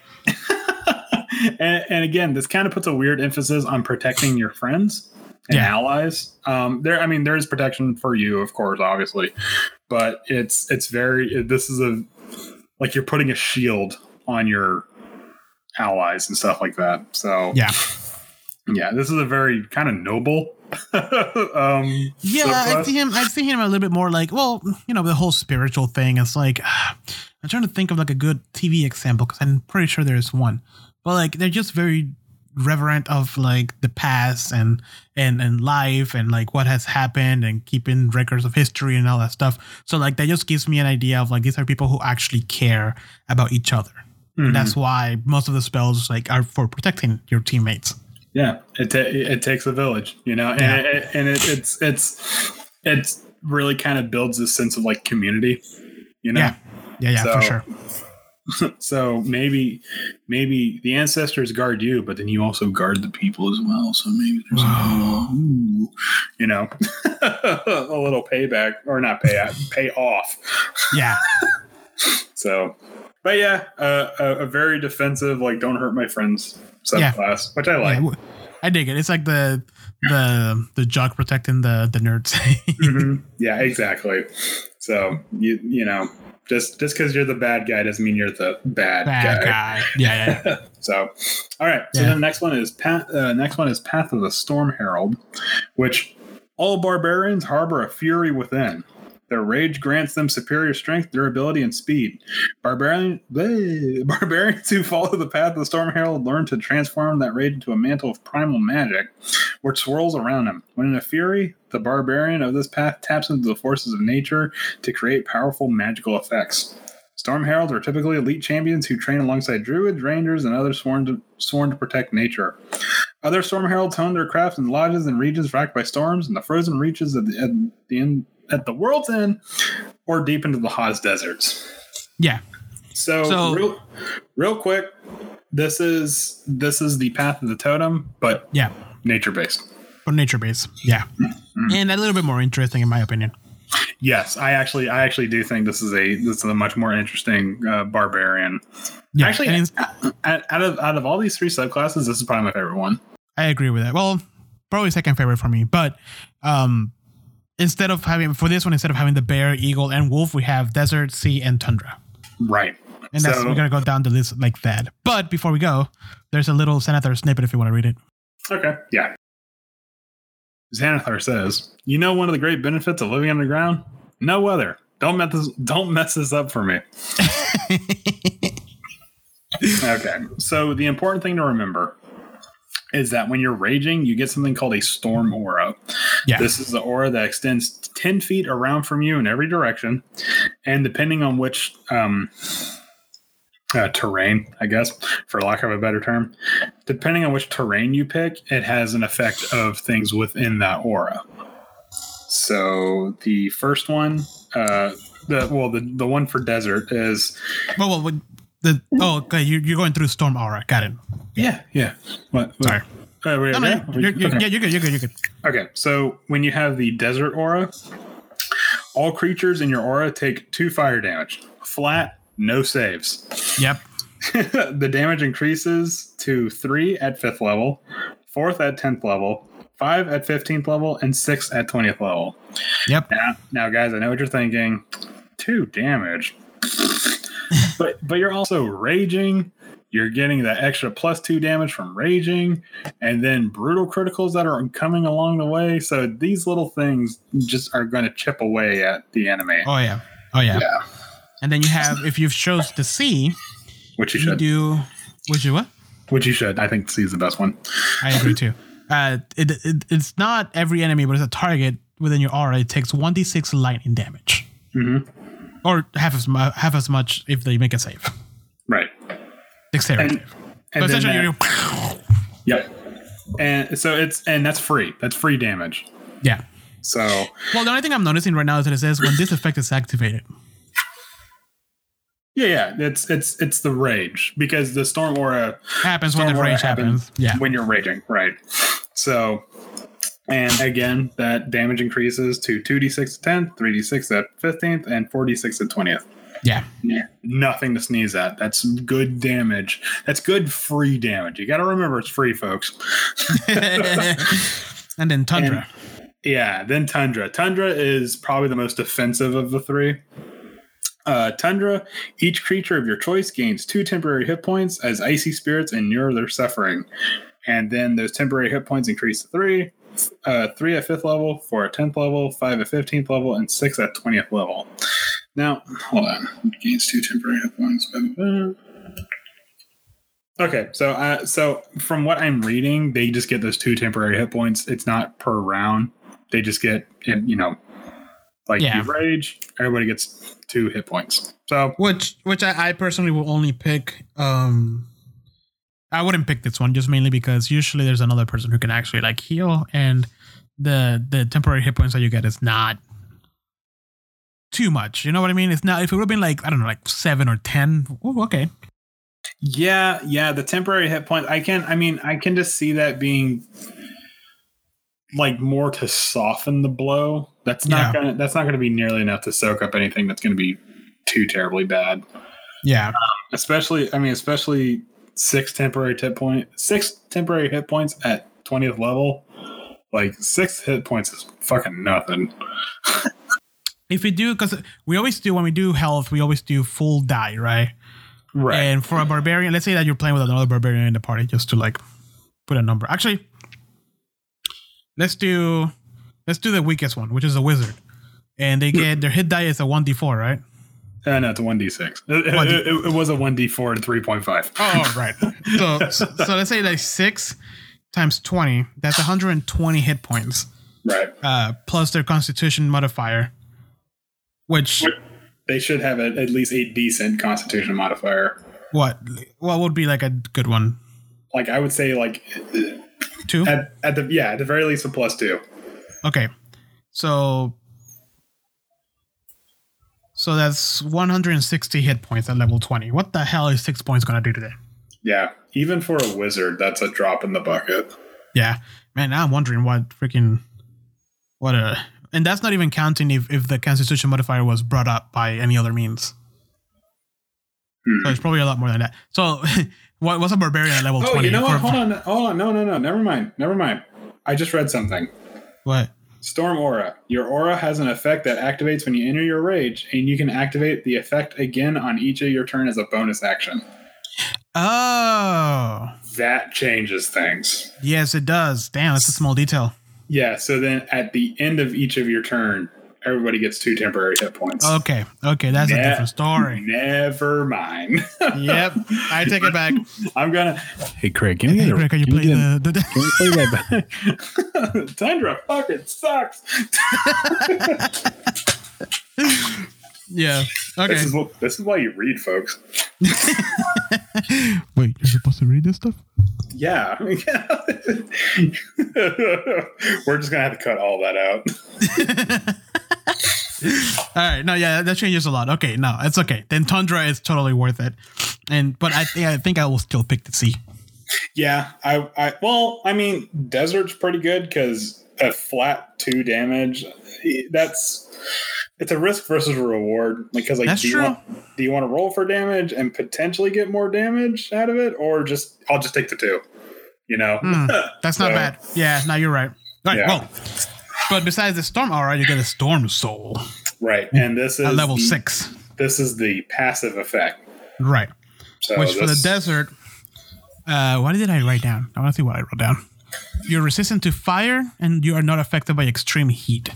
and again, this kind of puts a weird emphasis on protecting your friends and allies. There is protection for you, of course, obviously, but this is you're putting a shield on your allies and stuff like that. So yeah, this is a very kind of noble. I see him a little bit more like, well, you know, the whole spiritual thing. It's like I'm trying to think of like a good TV example because I'm pretty sure there is one. But like they're just very reverent of like the past and life and like what has happened and keeping records of history and all that stuff. So like that just gives me an idea of like these are people who actually care about each other. Mm-hmm. And that's why most of the spells like are for protecting your teammates. Yeah, it takes a village, you know, and it's really kind of builds this sense of like community, you know. Yeah, so, for sure. So maybe the ancestors guard you, but then you also guard the people as well. So maybe there's a little payback or not pay off. Yeah. So, but yeah, a very defensive like don't hurt my friends. Subclass, which I like. Yeah, I dig it. It's like the jock protecting the nerds. Mm-hmm. Yeah, exactly. So you know, just because you're the bad guy doesn't mean you're the bad guy. Yeah. So, all right. Yeah. So the next one is Path of the Storm Herald, which all barbarians harbor a fury within. Their rage grants them superior strength, durability, and speed. Barbarians who follow the path of the Storm Herald learn to transform that rage into a mantle of primal magic, which swirls around them. When in a fury, the barbarian of this path taps into the forces of nature to create powerful magical effects. Storm Heralds are typically elite champions who train alongside druids, rangers, and others sworn to protect nature. Other Storm Heralds hone their craft in lodges and regions racked by storms and the frozen reaches of the end. At the world's end or deep into the hottest deserts. Yeah. So real quick, this is the Path of the Totem, but nature-based. Or nature-based, yeah. Mm-hmm. And a little bit more interesting in my opinion. Yes, I actually do think this is a much more interesting barbarian. Yeah, actually, out of all these three subclasses, this is probably my favorite one. I agree with that. Well, probably second favorite for me, but Instead of having the bear, eagle, and wolf, we have desert, sea, and tundra. Right. And that's, we're going to go down the list like that. But before we go, there's a little Xanathar snippet if you want to read it. Okay. Yeah. Xanathar says, "You know one of the great benefits of living underground? No weather. Don't mess this up for me." Okay. So the important thing to remember is that when you're raging, you get something called a storm aura. Yeah. This is the aura that extends 10 feet around from you in every direction. And depending on which terrain, I guess, for lack of a better term, depending on which terrain you pick, it has an effect of things within that aura. So the first one, the one for desert is... You're going through storm aura. Got it. Yeah. What? Sorry. You're good. Okay, so when you have the desert aura, all creatures in your aura take 2 fire damage. Flat, no saves. Yep. The damage increases to 3 at 5th level, 4th at 10th level, 5 at 15th level, and 6 at 20th level. Yep. Now, guys, I know what you're thinking. 2 damage. But you're also raging. You're getting that extra +2 damage from raging, and then brutal criticals that are coming along the way. So these little things just are going to chip away at the enemy. Oh yeah. And then you have, if you've chose to see, which you should do, which you what? Which you should. I think C is the best one. I agree too. It's not every enemy, but it's a target within your aura. It takes 1d6 lightning damage, or half as much if they make a save. Right. Dexterity. And so essentially, and so that's free. That's free damage. Yeah. So. Well, the only thing I'm noticing right now is that it says when this effect is activated. Yeah. It's the rage, because the storm aura happens when the rage happens. Yeah. When you're raging, right? So, and again, that damage increases to 2d6 at 10th, 3d6 at 15th, and 4d6 at 20th. Yeah. Nothing to sneeze at. That's good damage. That's good free damage. You got to remember it's free, folks. And then Tundra. Then Tundra. Tundra is probably the most offensive of the three. Tundra, each creature of your choice gains 2 temporary hit points as icy spirits endure their suffering. And then those temporary hit points increase to 3. 3 at 5th level, 4 at 10th level, 5 at 15th level, and 6 at 20th level. Now, hold on. Gains 2 temporary hit points. Okay, so from what I'm reading, they just get those 2 temporary hit points. It's not per round. They just get, you rage, everybody gets 2 hit points. So which I personally will only pick. I wouldn't pick this one just mainly because usually there's another person who can actually heal, and the temporary hit points that you get is not too much, you know what I mean? It's not, if it would have been 7 or 10. Ooh, okay. Yeah. The temporary hit point, I can just see that being more to soften the blow. That's not gonna be nearly enough to soak up anything that's gonna be too terribly bad. Yeah, especially 6 temporary hit points at 20th level. 6 hit points is fucking nothing. If we do, because we always do, when we do health, we always do full die, right? Right. And for a barbarian, let's say that you're playing with another barbarian in the party, just to put a number. Actually, let's do the weakest one, which is a wizard, and they get their hit die is a 1d4, right? No, it's a 1d6. It was a 1d4 and 3.5. Oh, right. So let's say 6 times 20. That's 120 hit points. Right. Plus their Constitution modifier. Which they should have at least a decent Constitution modifier. What would be a good one? I would say 2 at the very least a +2. Okay, so that's 160 hit points at level 20. What the hell is 6 points gonna do today? Yeah, even for a wizard, that's a drop in the bucket. Yeah, man, now I'm wondering what. And that's not even counting if the Constitution modifier was brought up by any other means. Mm-hmm. So it's probably a lot more than that. So what's a barbarian at level 20? Oh, you know what? Hold on. No. Never mind. I just read something. What? Storm Aura. Your aura has an effect that activates when you enter your rage, and you can activate the effect again on each of your turn as a bonus action. Oh. That changes things. Yes, it does. Damn, that's a small detail. Yeah, so then at the end of each of your turn, everybody gets 2 temporary hit points. Okay, that's a different story. Never mind. Yep, I take it back. I'm gonna. Hey, Craig, can you play that back? Tundra fucking sucks. Yeah. Okay. This is why you read, folks. Wait, you're supposed to read this stuff? Yeah. We're just gonna have to cut all that out. All right. No, yeah, that changes a lot. Okay, no, it's okay. Then Tundra is totally worth it. But I think I will still pick the C. Yeah. I mean, Desert's pretty good because a flat 2 damage. It's a risk versus a reward because do you want to roll for damage and potentially get more damage out of it, or just I'll just take the 2, that's not bad. Yeah, no, you're right. All right, yeah. Well, but besides the storm, all right, you get a storm soul, right? And this is at level 6. This is the passive effect, right? So which for the desert What did I write down? I want to see what I wrote down. You're resistant to fire, and you are not affected by extreme heat.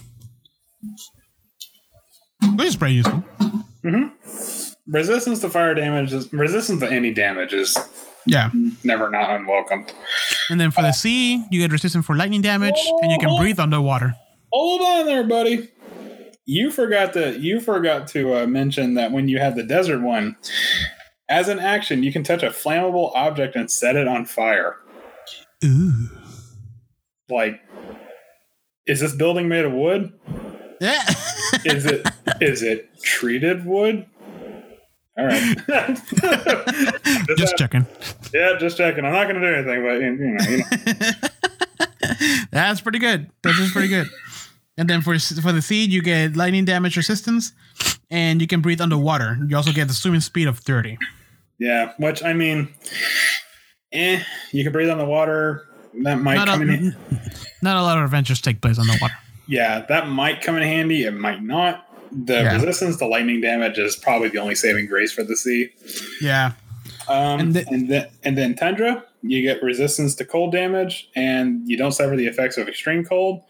This is pretty useful. Mm-hmm. Resistance to fire damage is... Resistance to any damage is... Yeah. Never not unwelcome. And then for the sea, you get resistance for lightning damage, and you can breathe underwater. Hold on there, buddy. You forgot to mention that when you had the desert one, as an action, you can touch a flammable object and set it on fire. Ooh. Like, is this building made of wood? Yeah. Is it treated wood? All right. Just checking. Yeah, just checking. I'm not going to do anything, but you know. That's pretty good. That's just pretty good. And then for the seed, you get lightning damage resistance, and you can breathe underwater. You also get the swimming speed of 30. Yeah, which I mean, you can breathe on the water. That might come in. Not a lot of adventures take place on the water. Yeah, that might come in handy. It might not. The resistance to lightning damage is probably the only saving grace for the sea. Yeah. And then Tundra, you get resistance to cold damage, and you don't suffer the effects of extreme cold.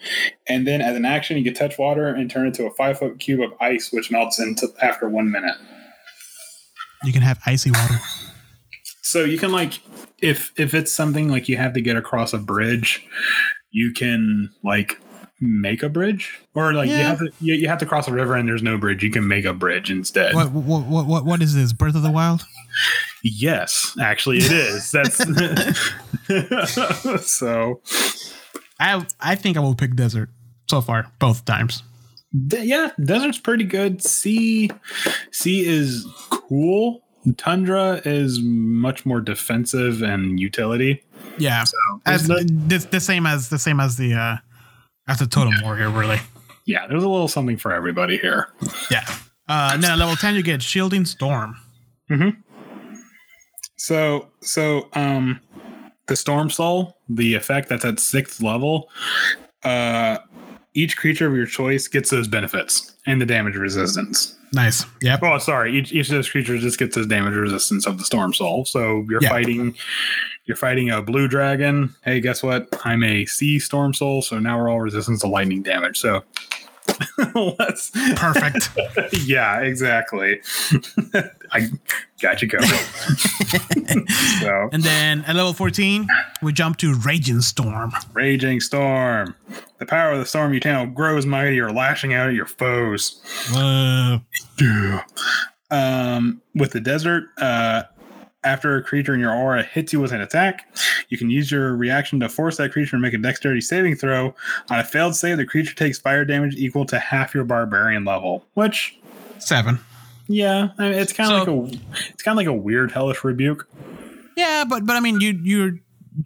And then as an action, you can touch water and turn into a 5-foot cube of ice, which melts after 1 minute. You can have icy water. So you can, like, if it's something like you have to get across a bridge, you can, like, make a bridge, or like you have to cross a river and there's no bridge. You can make a bridge instead. What is this? Birth of the Wild? Yes, actually it is. That's so. I think I will pick desert so far both times. Yeah, desert's pretty good. Sea is cool. Tundra is much more defensive and utility. Yeah, so the same as the. That's a totem warrior, really. Yeah, there's a little something for everybody here. Yeah. And then at level 10, you get Shielding Storm. Mm-hmm. So, the Storm Soul, the effect that's at 6th level, each creature of your choice gets those benefits and the damage resistance. Nice. Yep. Oh, sorry. Each of those creatures just gets those damage resistance of the Storm Soul. So you're fighting... You're fighting a blue dragon. Hey, guess what? I'm a sea storm soul, so now we're all resistant to lightning damage. So that's perfect. Yeah, exactly. I got you covered. So. And then at level 14, we jump to Raging Storm. Raging Storm. The power of the storm you channel grows mightier, lashing out at your foes. Yeah. With the desert, after a creature in your aura hits you with an attack, you can use your reaction to force that creature to make a dexterity saving throw. On a failed save, the creature takes fire damage equal to half your barbarian level, which 7. Yeah, I mean, it's kind of like a weird hellish rebuke. Yeah, but I mean,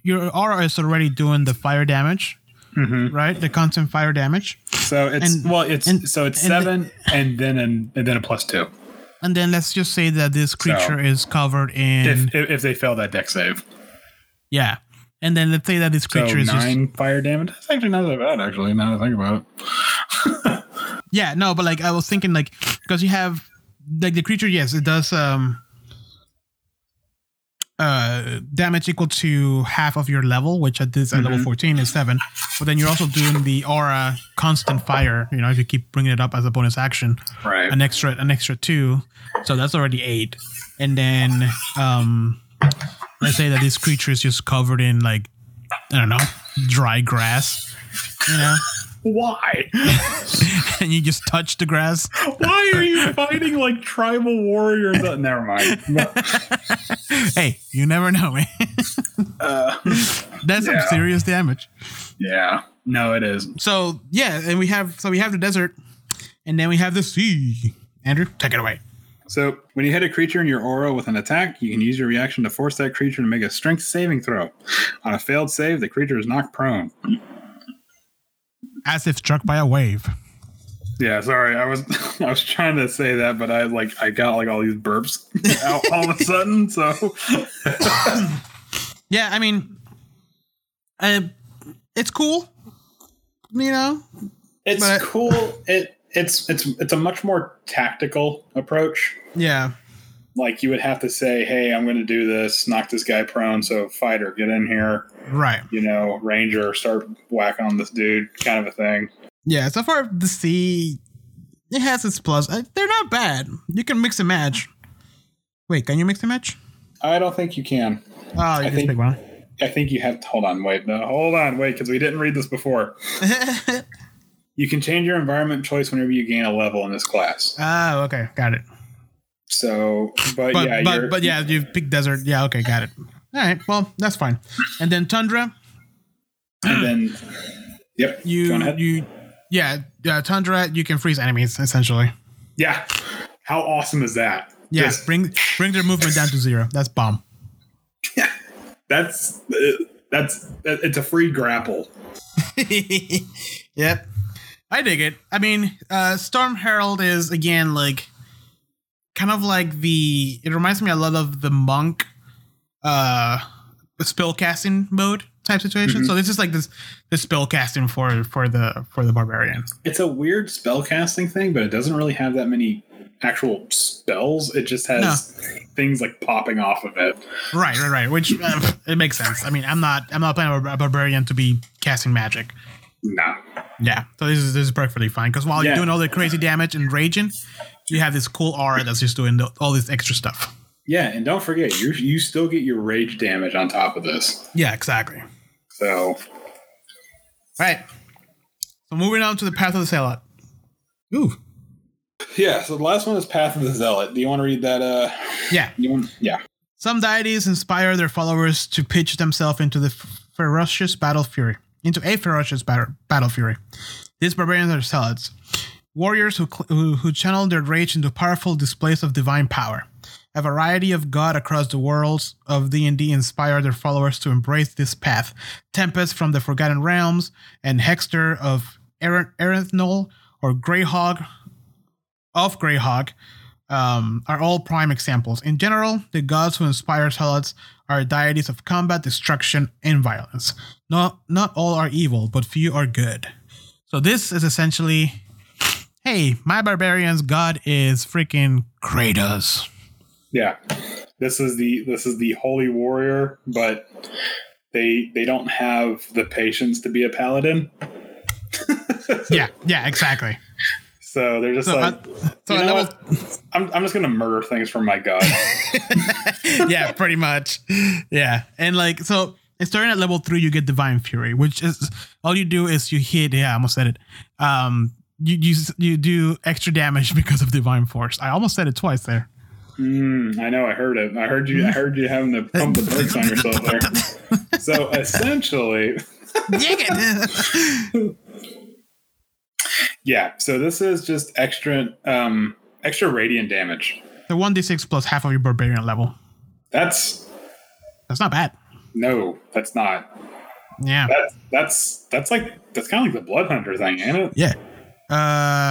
your aura is already doing the fire damage, mm-hmm. right? The constant fire damage. So it's 7, and then a +2. And then let's just say that this creature is covered in... If they fail that dex save. Yeah. And then let's say that this creature is 9 fire damage. That's actually not that bad, actually, now that I think about it. Yeah, no, but like I was thinking, like, because you have... Like the creature, yes, it does damage equal to half of your level, which at this level 14 is 7. But then you're also doing the aura constant fire, you know, if you keep bringing it up as a bonus action. Right. An extra 2. So that's already 8. And then let's say that this creature is just covered in, like, I don't know, dry grass. You know? Why? And you just touch the grass. Why are you fighting like tribal warriors? Never mind. No. Hey, you never know, man. That's some serious damage. Yeah. No, it is. So yeah, and we have the desert, and then we have the sea. Andrew, take it away. So when you hit a creature in your aura with an attack, you can use your reaction to force that creature to make a strength saving throw. On a failed save, the creature is knocked prone. As if struck by a wave. Yeah, sorry. I was trying to say that, but I got all these burps out all of a sudden. So yeah, I mean, it's cool. You know, it's cool. It's a much more tactical approach. Yeah. like you would have to say, hey, I'm going to do this, knock this guy prone. So fighter, get in here. Right. You know, ranger, start whacking on this dude kind of a thing. Yeah. So far the C, it has its plus. They're not bad. You can mix and match. Wait, can you mix and match? I don't think you can. Oh, you can pick one. I think you have to hold on, wait, because we didn't read this before. You can change your environment choice whenever you gain a level in this class. Oh, okay, got it. So, but yeah, you pick desert. Yeah, okay, got it. All right, well, that's fine. And then tundra. And then, yep. Tundra. You can freeze enemies essentially. Yeah. How awesome is that? Yeah, just bring their movement down to zero. That's bomb. Yeah, that's it's a free grapple. Yep. I dig it. I mean, Storm Herald is, again, like, kind of like it reminds me a lot of the monk spellcasting mode type situation. Mm-hmm. So this is like the spellcasting for the barbarian. It's a weird spellcasting thing, but it doesn't really have that many actual spells. It just has things like popping off of it. Right. Which it makes sense. I mean, I'm not playing a barbarian to be casting magic. Nah. Yeah, so this is perfectly fine because while you're doing all the crazy damage and raging, you have this cool aura that's just doing all this extra stuff. Yeah, and don't forget, you still get your rage damage on top of this. Yeah, exactly. So, all right. So moving on to the Path of the Zealot. Ooh. Yeah. So the last one is Path of the Zealot. Do you want to read that? Yeah. Yeah. Some deities inspire their followers to pitch themselves into the ferocious battle fury. Into a ferocious battle fury. These barbarians are zealots, warriors who channel their rage into powerful displays of divine power. A variety of gods across the worlds of D&D inspire their followers to embrace this path. Tempus from the Forgotten Realms and Hextor of Erythnul or Greyhawk are all prime examples. In general, the gods who inspire zealots are deities of combat, destruction, and violence. Not all are evil, but few are good. So this is essentially, hey, my barbarian's god is freaking Kratos. Yeah, this is the holy warrior, but they don't have the patience to be a paladin. Yeah, exactly. So they're just I'm just going to murder things from my god. Yeah, pretty much. Yeah. And like, so starting at level 3, you get Divine Fury, which is all you do is you hit. Yeah, I almost said it. You do extra damage because of Divine Force. I almost said it twice there. I know. I heard it. I heard you having to pump the brakes on yourself there. So essentially. Yeah, so this is just extra radiant damage. The 1d6 plus half of your barbarian level. That's not bad. No, that's not. Yeah. That's kind of like the Blood Hunter thing, ain't it? Yeah.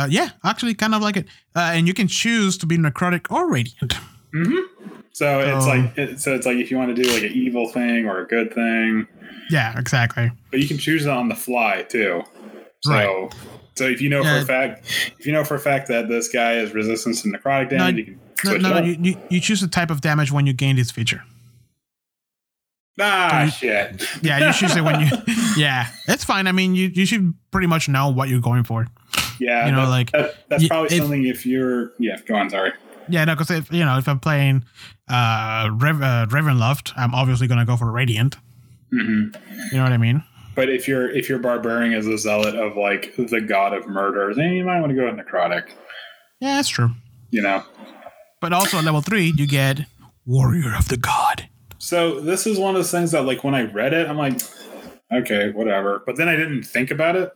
Yeah, actually kind of like it. And you can choose to be necrotic or radiant. Mm-hmm. So it's like if you want to do like an evil thing or a good thing. Yeah, exactly. But you can choose it on the fly too. So right. So if you know for a fact that this guy is resistant to necrotic damage, you can switch it up. You choose the type of damage when you gain this feature. Shit. Yeah, you choose it when you. Yeah, it's fine. I mean, you should pretty much know what you're going for. Yeah, you know, that's probably something if you're. Yeah, go on. Sorry. Yeah, no, because if I'm playing Ravenloft, I'm obviously going to go for Radiant. Mm-hmm. You know what I mean. But if your barbarian is a zealot of like the god of murder, then you might want to go with necrotic. Yeah, that's true. You know. But also at level 3, you get warrior of the god. So this is one of those things that like when I read it, I'm like, okay, whatever. But then I didn't think about it.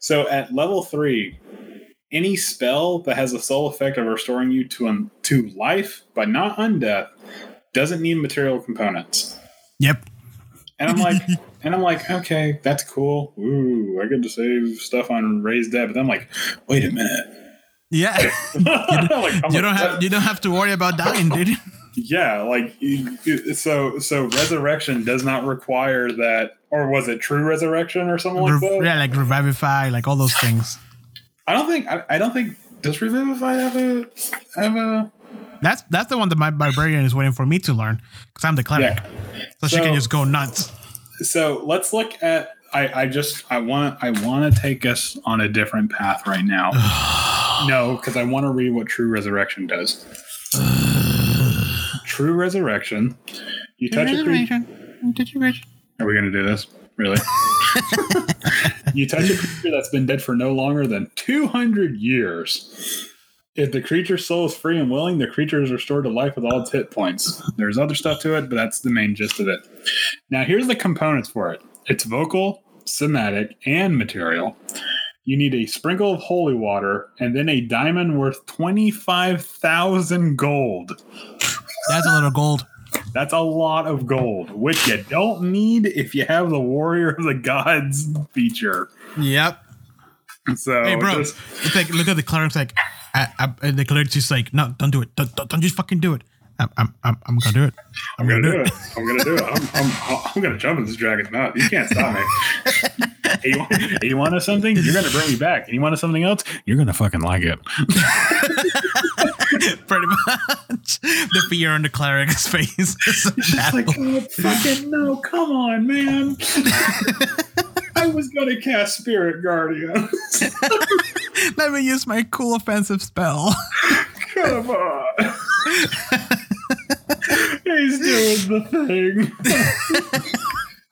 So at level 3, any spell that has the sole effect of restoring you to life, but not undeath, doesn't need material components. Yep. And I'm like, okay, that's cool. Ooh, I get to save stuff on raised dead. But then I'm like, wait a minute. Yeah. You don't have to worry about dying, dude. Yeah, like so resurrection does not require that, or was it true resurrection or something like that? Yeah, like revivify, like all those things. I don't think does revivify have a That's the one that my barbarian is waiting for me to learn because I'm the cleric, yeah. So she can just go nuts. So let's look at. I want to take us on a different path right now. No, because I want to read what True Resurrection does. True Resurrection. You touch a creature. Are we going to do this? Really? You touch a creature that's been dead for no longer than 200 years. If the creature's soul is free and willing, the creature is restored to life with all its hit points. There's other stuff to it, but that's the main gist of it. Now, here's the components for it. It's vocal, somatic, and material. You need a sprinkle of holy water and then a diamond worth 25,000 gold. That's a lot of gold. That's a lot of gold, which you don't need if you have the Warrior of the Gods feature. Yep. So, hey, bro, it's like, look at the cleric's like, and the cleric's just like, no, don't do it. Don't just fucking do it. I'm gonna do it. I'm gonna jump in this dragon's mouth. You can't stop me. You want something? You're gonna bring me back. You want something else? You're gonna fucking like it. Pretty much. The fear on the cleric's face. It's just like, oh, fucking no! Come on, man. I was gonna cast Spirit Guardian. Let me use my cool offensive spell. Come on. He's doing the thing.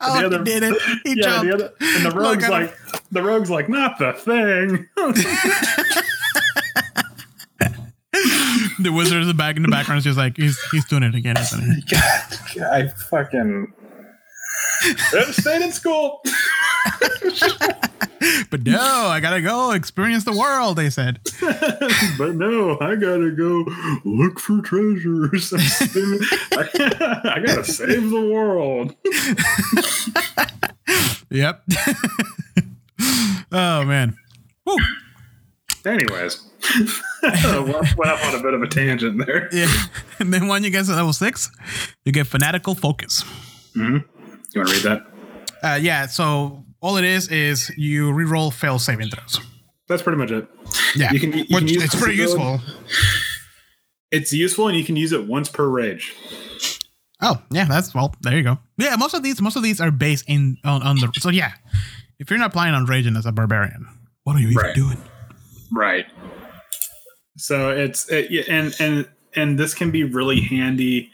Oh, he did it. He jumped. And the rogue's like, not the thing. The wizard is back in the background is just like, he's doing it again, isn't he? God, I fucking stayed in school. But no, I gotta go experience the world, they said. But no, I gotta go look for treasures. I gotta save the world. Yep. Oh man. Woo. Anyways, went off on a bit of a tangent there. Yeah. And then when you get to level 6, you get fanatical focus. Mm-hmm. You want to read that? Yeah, so all it is you reroll fail saving throws. That's pretty much it. Yeah, you can use it's pretty useful. It's useful, and you can use it once per rage. Oh, yeah, that's well. There you go. Yeah, most of these are based on the. So yeah, if you're not playing on raging as a barbarian, what are you even doing? Right. So and this can be really handy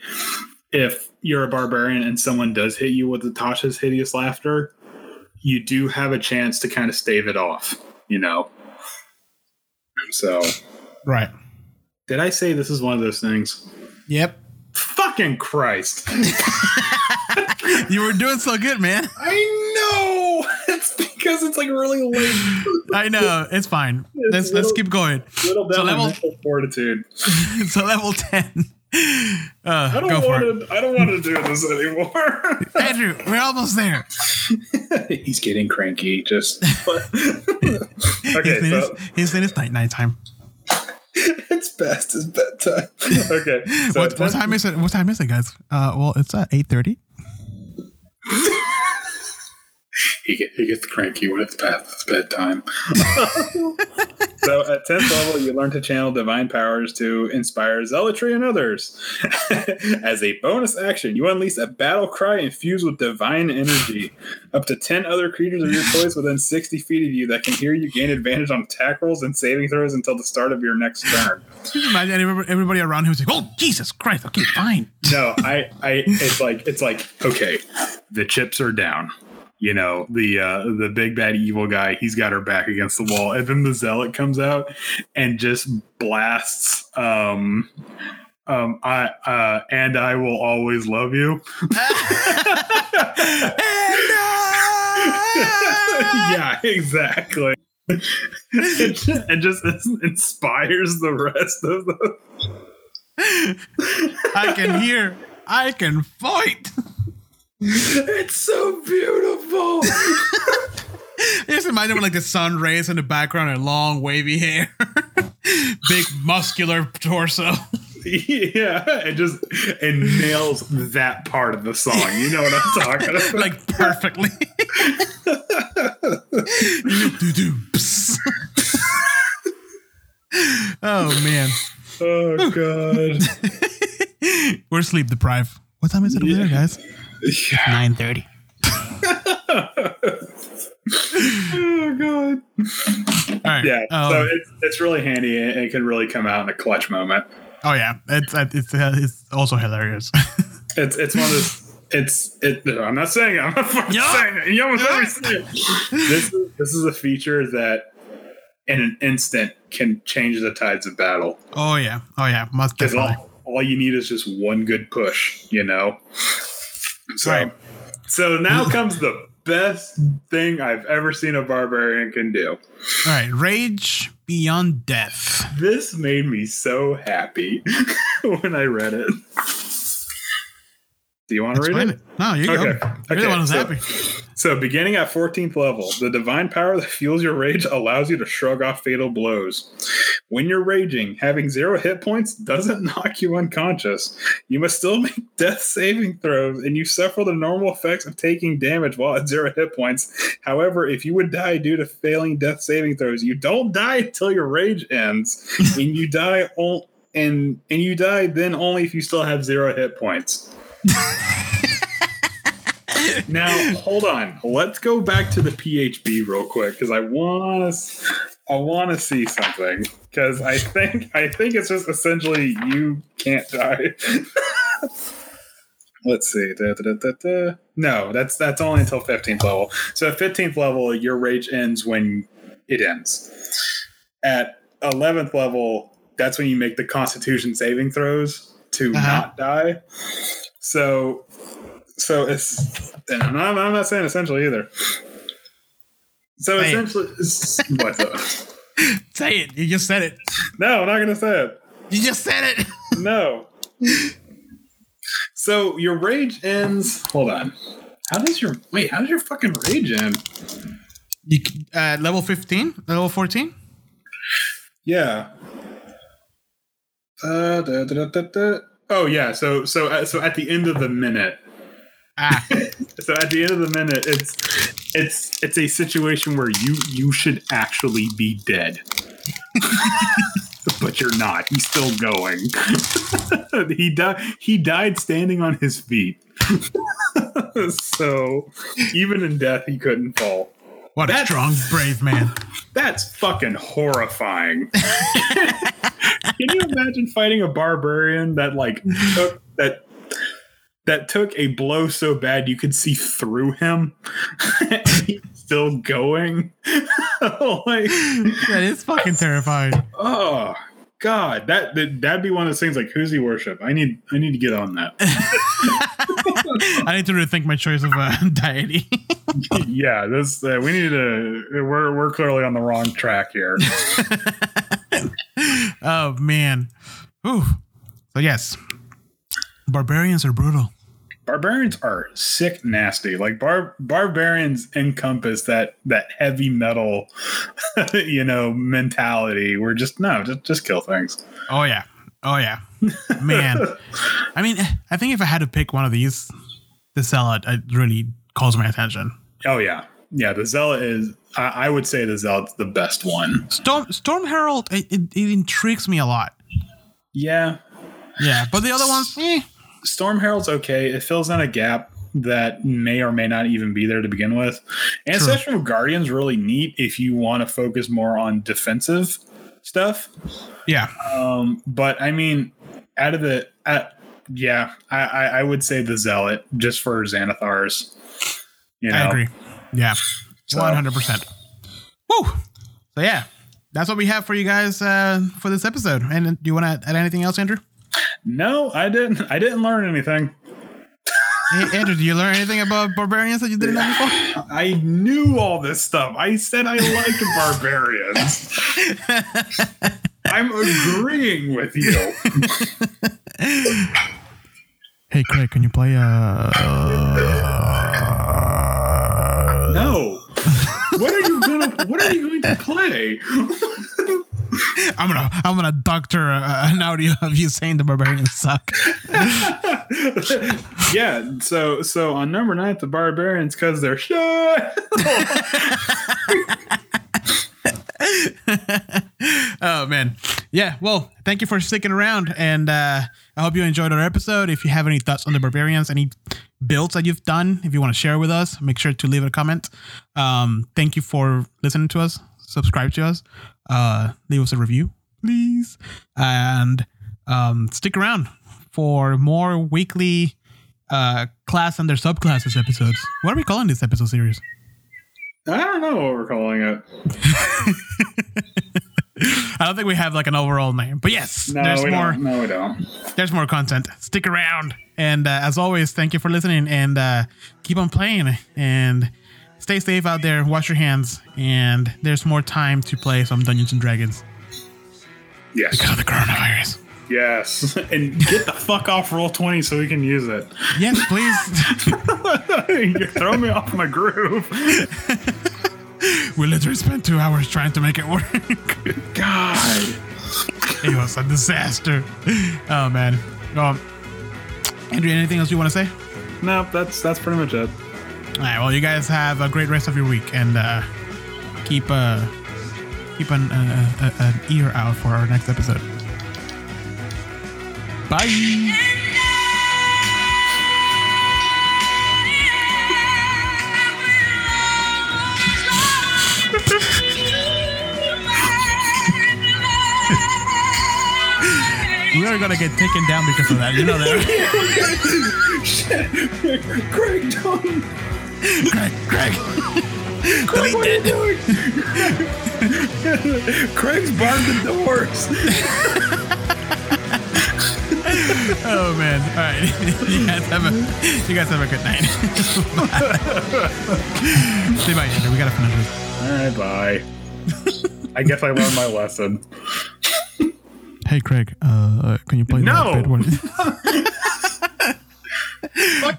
if you're a barbarian and someone does hit you with the Tasha's hideous laughter. You do have a chance to kind of stave it off, you know? So. Right. Did I say this is one of those things? Yep. Fucking Christ. You were doing so good, man. I know. It's because it's like really late. I know. It's fine. Let's keep going. Mental fortitude. So level 10. I don't want to do this anymore. Andrew, we're almost there. He's getting cranky. Okay, his name is nighttime. It's past his bedtime. Okay. So what time is it? What time is it, guys? Well, it's 8:30. He gets cranky when it's past his bedtime. So at 10th level, you learn to channel divine powers to inspire zealotry in others. As a bonus action, you unleash a battle cry infused with divine energy. Up to 10 other creatures of your choice within 60 feet of you that can hear you gain advantage on attack rolls and saving throws until the start of your next turn. Just imagine everybody around who's like, oh, Jesus Christ, okay, fine. No, it's like, okay, the chips are down. You know, the big bad evil guy, he's got her back against the wall. And then the zealot comes out and just blasts. I will always love you. Yeah, exactly. And just inspires the rest of them. I can hear. I can fight. It's so beautiful. Just imagine like the sun rays in the background and long wavy hair. Big muscular torso. Yeah, and nails that part of the song. You know what I'm talking about. Like perfectly. Oh man. Oh, God. We're sleep deprived. What time is it over there, guys? Yeah. 9:30. Oh, God. All right. Yeah. So it's really handy, and it can really come out in a clutch moment. Oh, yeah. It's also hilarious. It's one of those. I'm not saying it. I'm not fucking saying it. You almost never see it. This is a feature that in an instant can change the tides of battle. Oh yeah. Oh yeah. Must definitely. All you need is just one good push, you know? So, right. So now comes the best thing I've ever seen a barbarian can do. All right. Rage beyond death. This made me so happy when I read it. Do you want to read it? No, you go. You're the one who's happy. So beginning at 14th level, the divine power that fuels your rage allows you to shrug off fatal blows. When you're raging, having 0 hit points doesn't knock you unconscious. You must still make death saving throws, and you suffer the normal effects of taking damage while at 0 hit points. However, if you would die due to failing death saving throws, you don't die until your rage ends, and you die then only if you still have 0 hit points. Now hold on, let's go back to the PHB real quick, because I want to see something, because I think it's just essentially you can't die. Let's see. No, that's only until 15th level. So at 15th level, your rage ends when it ends. At 11th level, that's when you make the Constitution saving throws to not die. So it's, and I'm not saying essential either. So say essentially, what's up? Say it. You just said it. No, I'm not going to say it. You just said it. No. So your rage ends. Hold on. How does your fucking rage end? You level 15, level 14. Yeah. Oh yeah. So at the end of the minute. So at the end of the minute, it's a situation where you should actually be dead, but you're not. He's still going. He died standing on his feet. So even in death, he couldn't fall. What a strong, brave man. That's fucking horrifying. Can you imagine fighting a barbarian that took a blow so bad you could see through him? And he's still going. That is fucking terrifying. Oh God, that'd be one of those things like who's he worship. I need to get on that. I need to rethink my choice of deity. Yeah, this we need to. We're clearly on the wrong track here. Oh man. Ooh. So yes. Barbarians are brutal. Barbarians are sick, nasty. Like barbarians encompass that heavy metal, mentality. We're just kill things. Oh yeah, man. I mean, I think if I had to pick one of these, the zealot really calls my attention. Oh yeah, the zealot is. I would say the zealot's the best one. Storm Herald. It intrigues me a lot. Yeah. Yeah, but the other ones. Storm Herald's okay. It fills in a gap that may or may not even be there to begin with. Ancestral Guardian's really neat if you want to focus more on defensive stuff. Yeah. But I mean, out of the, I would say the Zealot just for Xanathar's. I agree. Yeah. 100%. Woo. So yeah, that's what we have for you guys for this episode. And do you want to add anything else, Andrew? No, I didn't learn anything. Hey, Andrew, did you learn anything about barbarians that you didn't know before? I knew all this stuff. I said I liked barbarians. I'm agreeing with you. Hey, Craig, can you play? No. What are you going to play? I'm gonna doctor an audio of you saying the barbarians suck. Yeah, so on number 9, the barbarians, because they're shit. Oh Oh, man. Yeah, well, thank you for sticking around, and I hope you enjoyed our episode. If you have any thoughts on the Barbarians, any builds that you've done, if you want to share with us, make sure to leave a comment. Thank you for listening to us. Subscribe to us. Leave us a review, please. And stick around for more weekly class and their subclasses episodes. What are we calling this episode series? I don't know what we're calling it. I don't think we have like an overall name, but yes, no, we don't. There's more content. Stick around. And as always, thank you for listening, and keep on playing and stay safe out there. Wash your hands. And there's more time to play some Dungeons and Dragons. Yes. Because of the coronavirus. Yes. And get the fuck off Roll20 so we can use it. Yes, please. You throw me off my groove. We literally spent 2 hours trying to make it work. God. It was a disaster. Oh, man. Andrew, anything else you want to say? No, that's pretty much it. All right. Well, you guys have a great rest of your week, and keep an ear out for our next episode. Bye. We are gonna get taken down because of that. You know that. Shit, Greg, don't. Greg, what are you doing? Craig's barred the doors. Oh man! All right, you guys have a good night. Say bye, Andrew. We gotta finish this. All right, bye. I guess I learned my lesson. Hey Craig, can you play? No. Fucking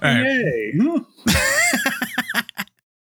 right. Hey.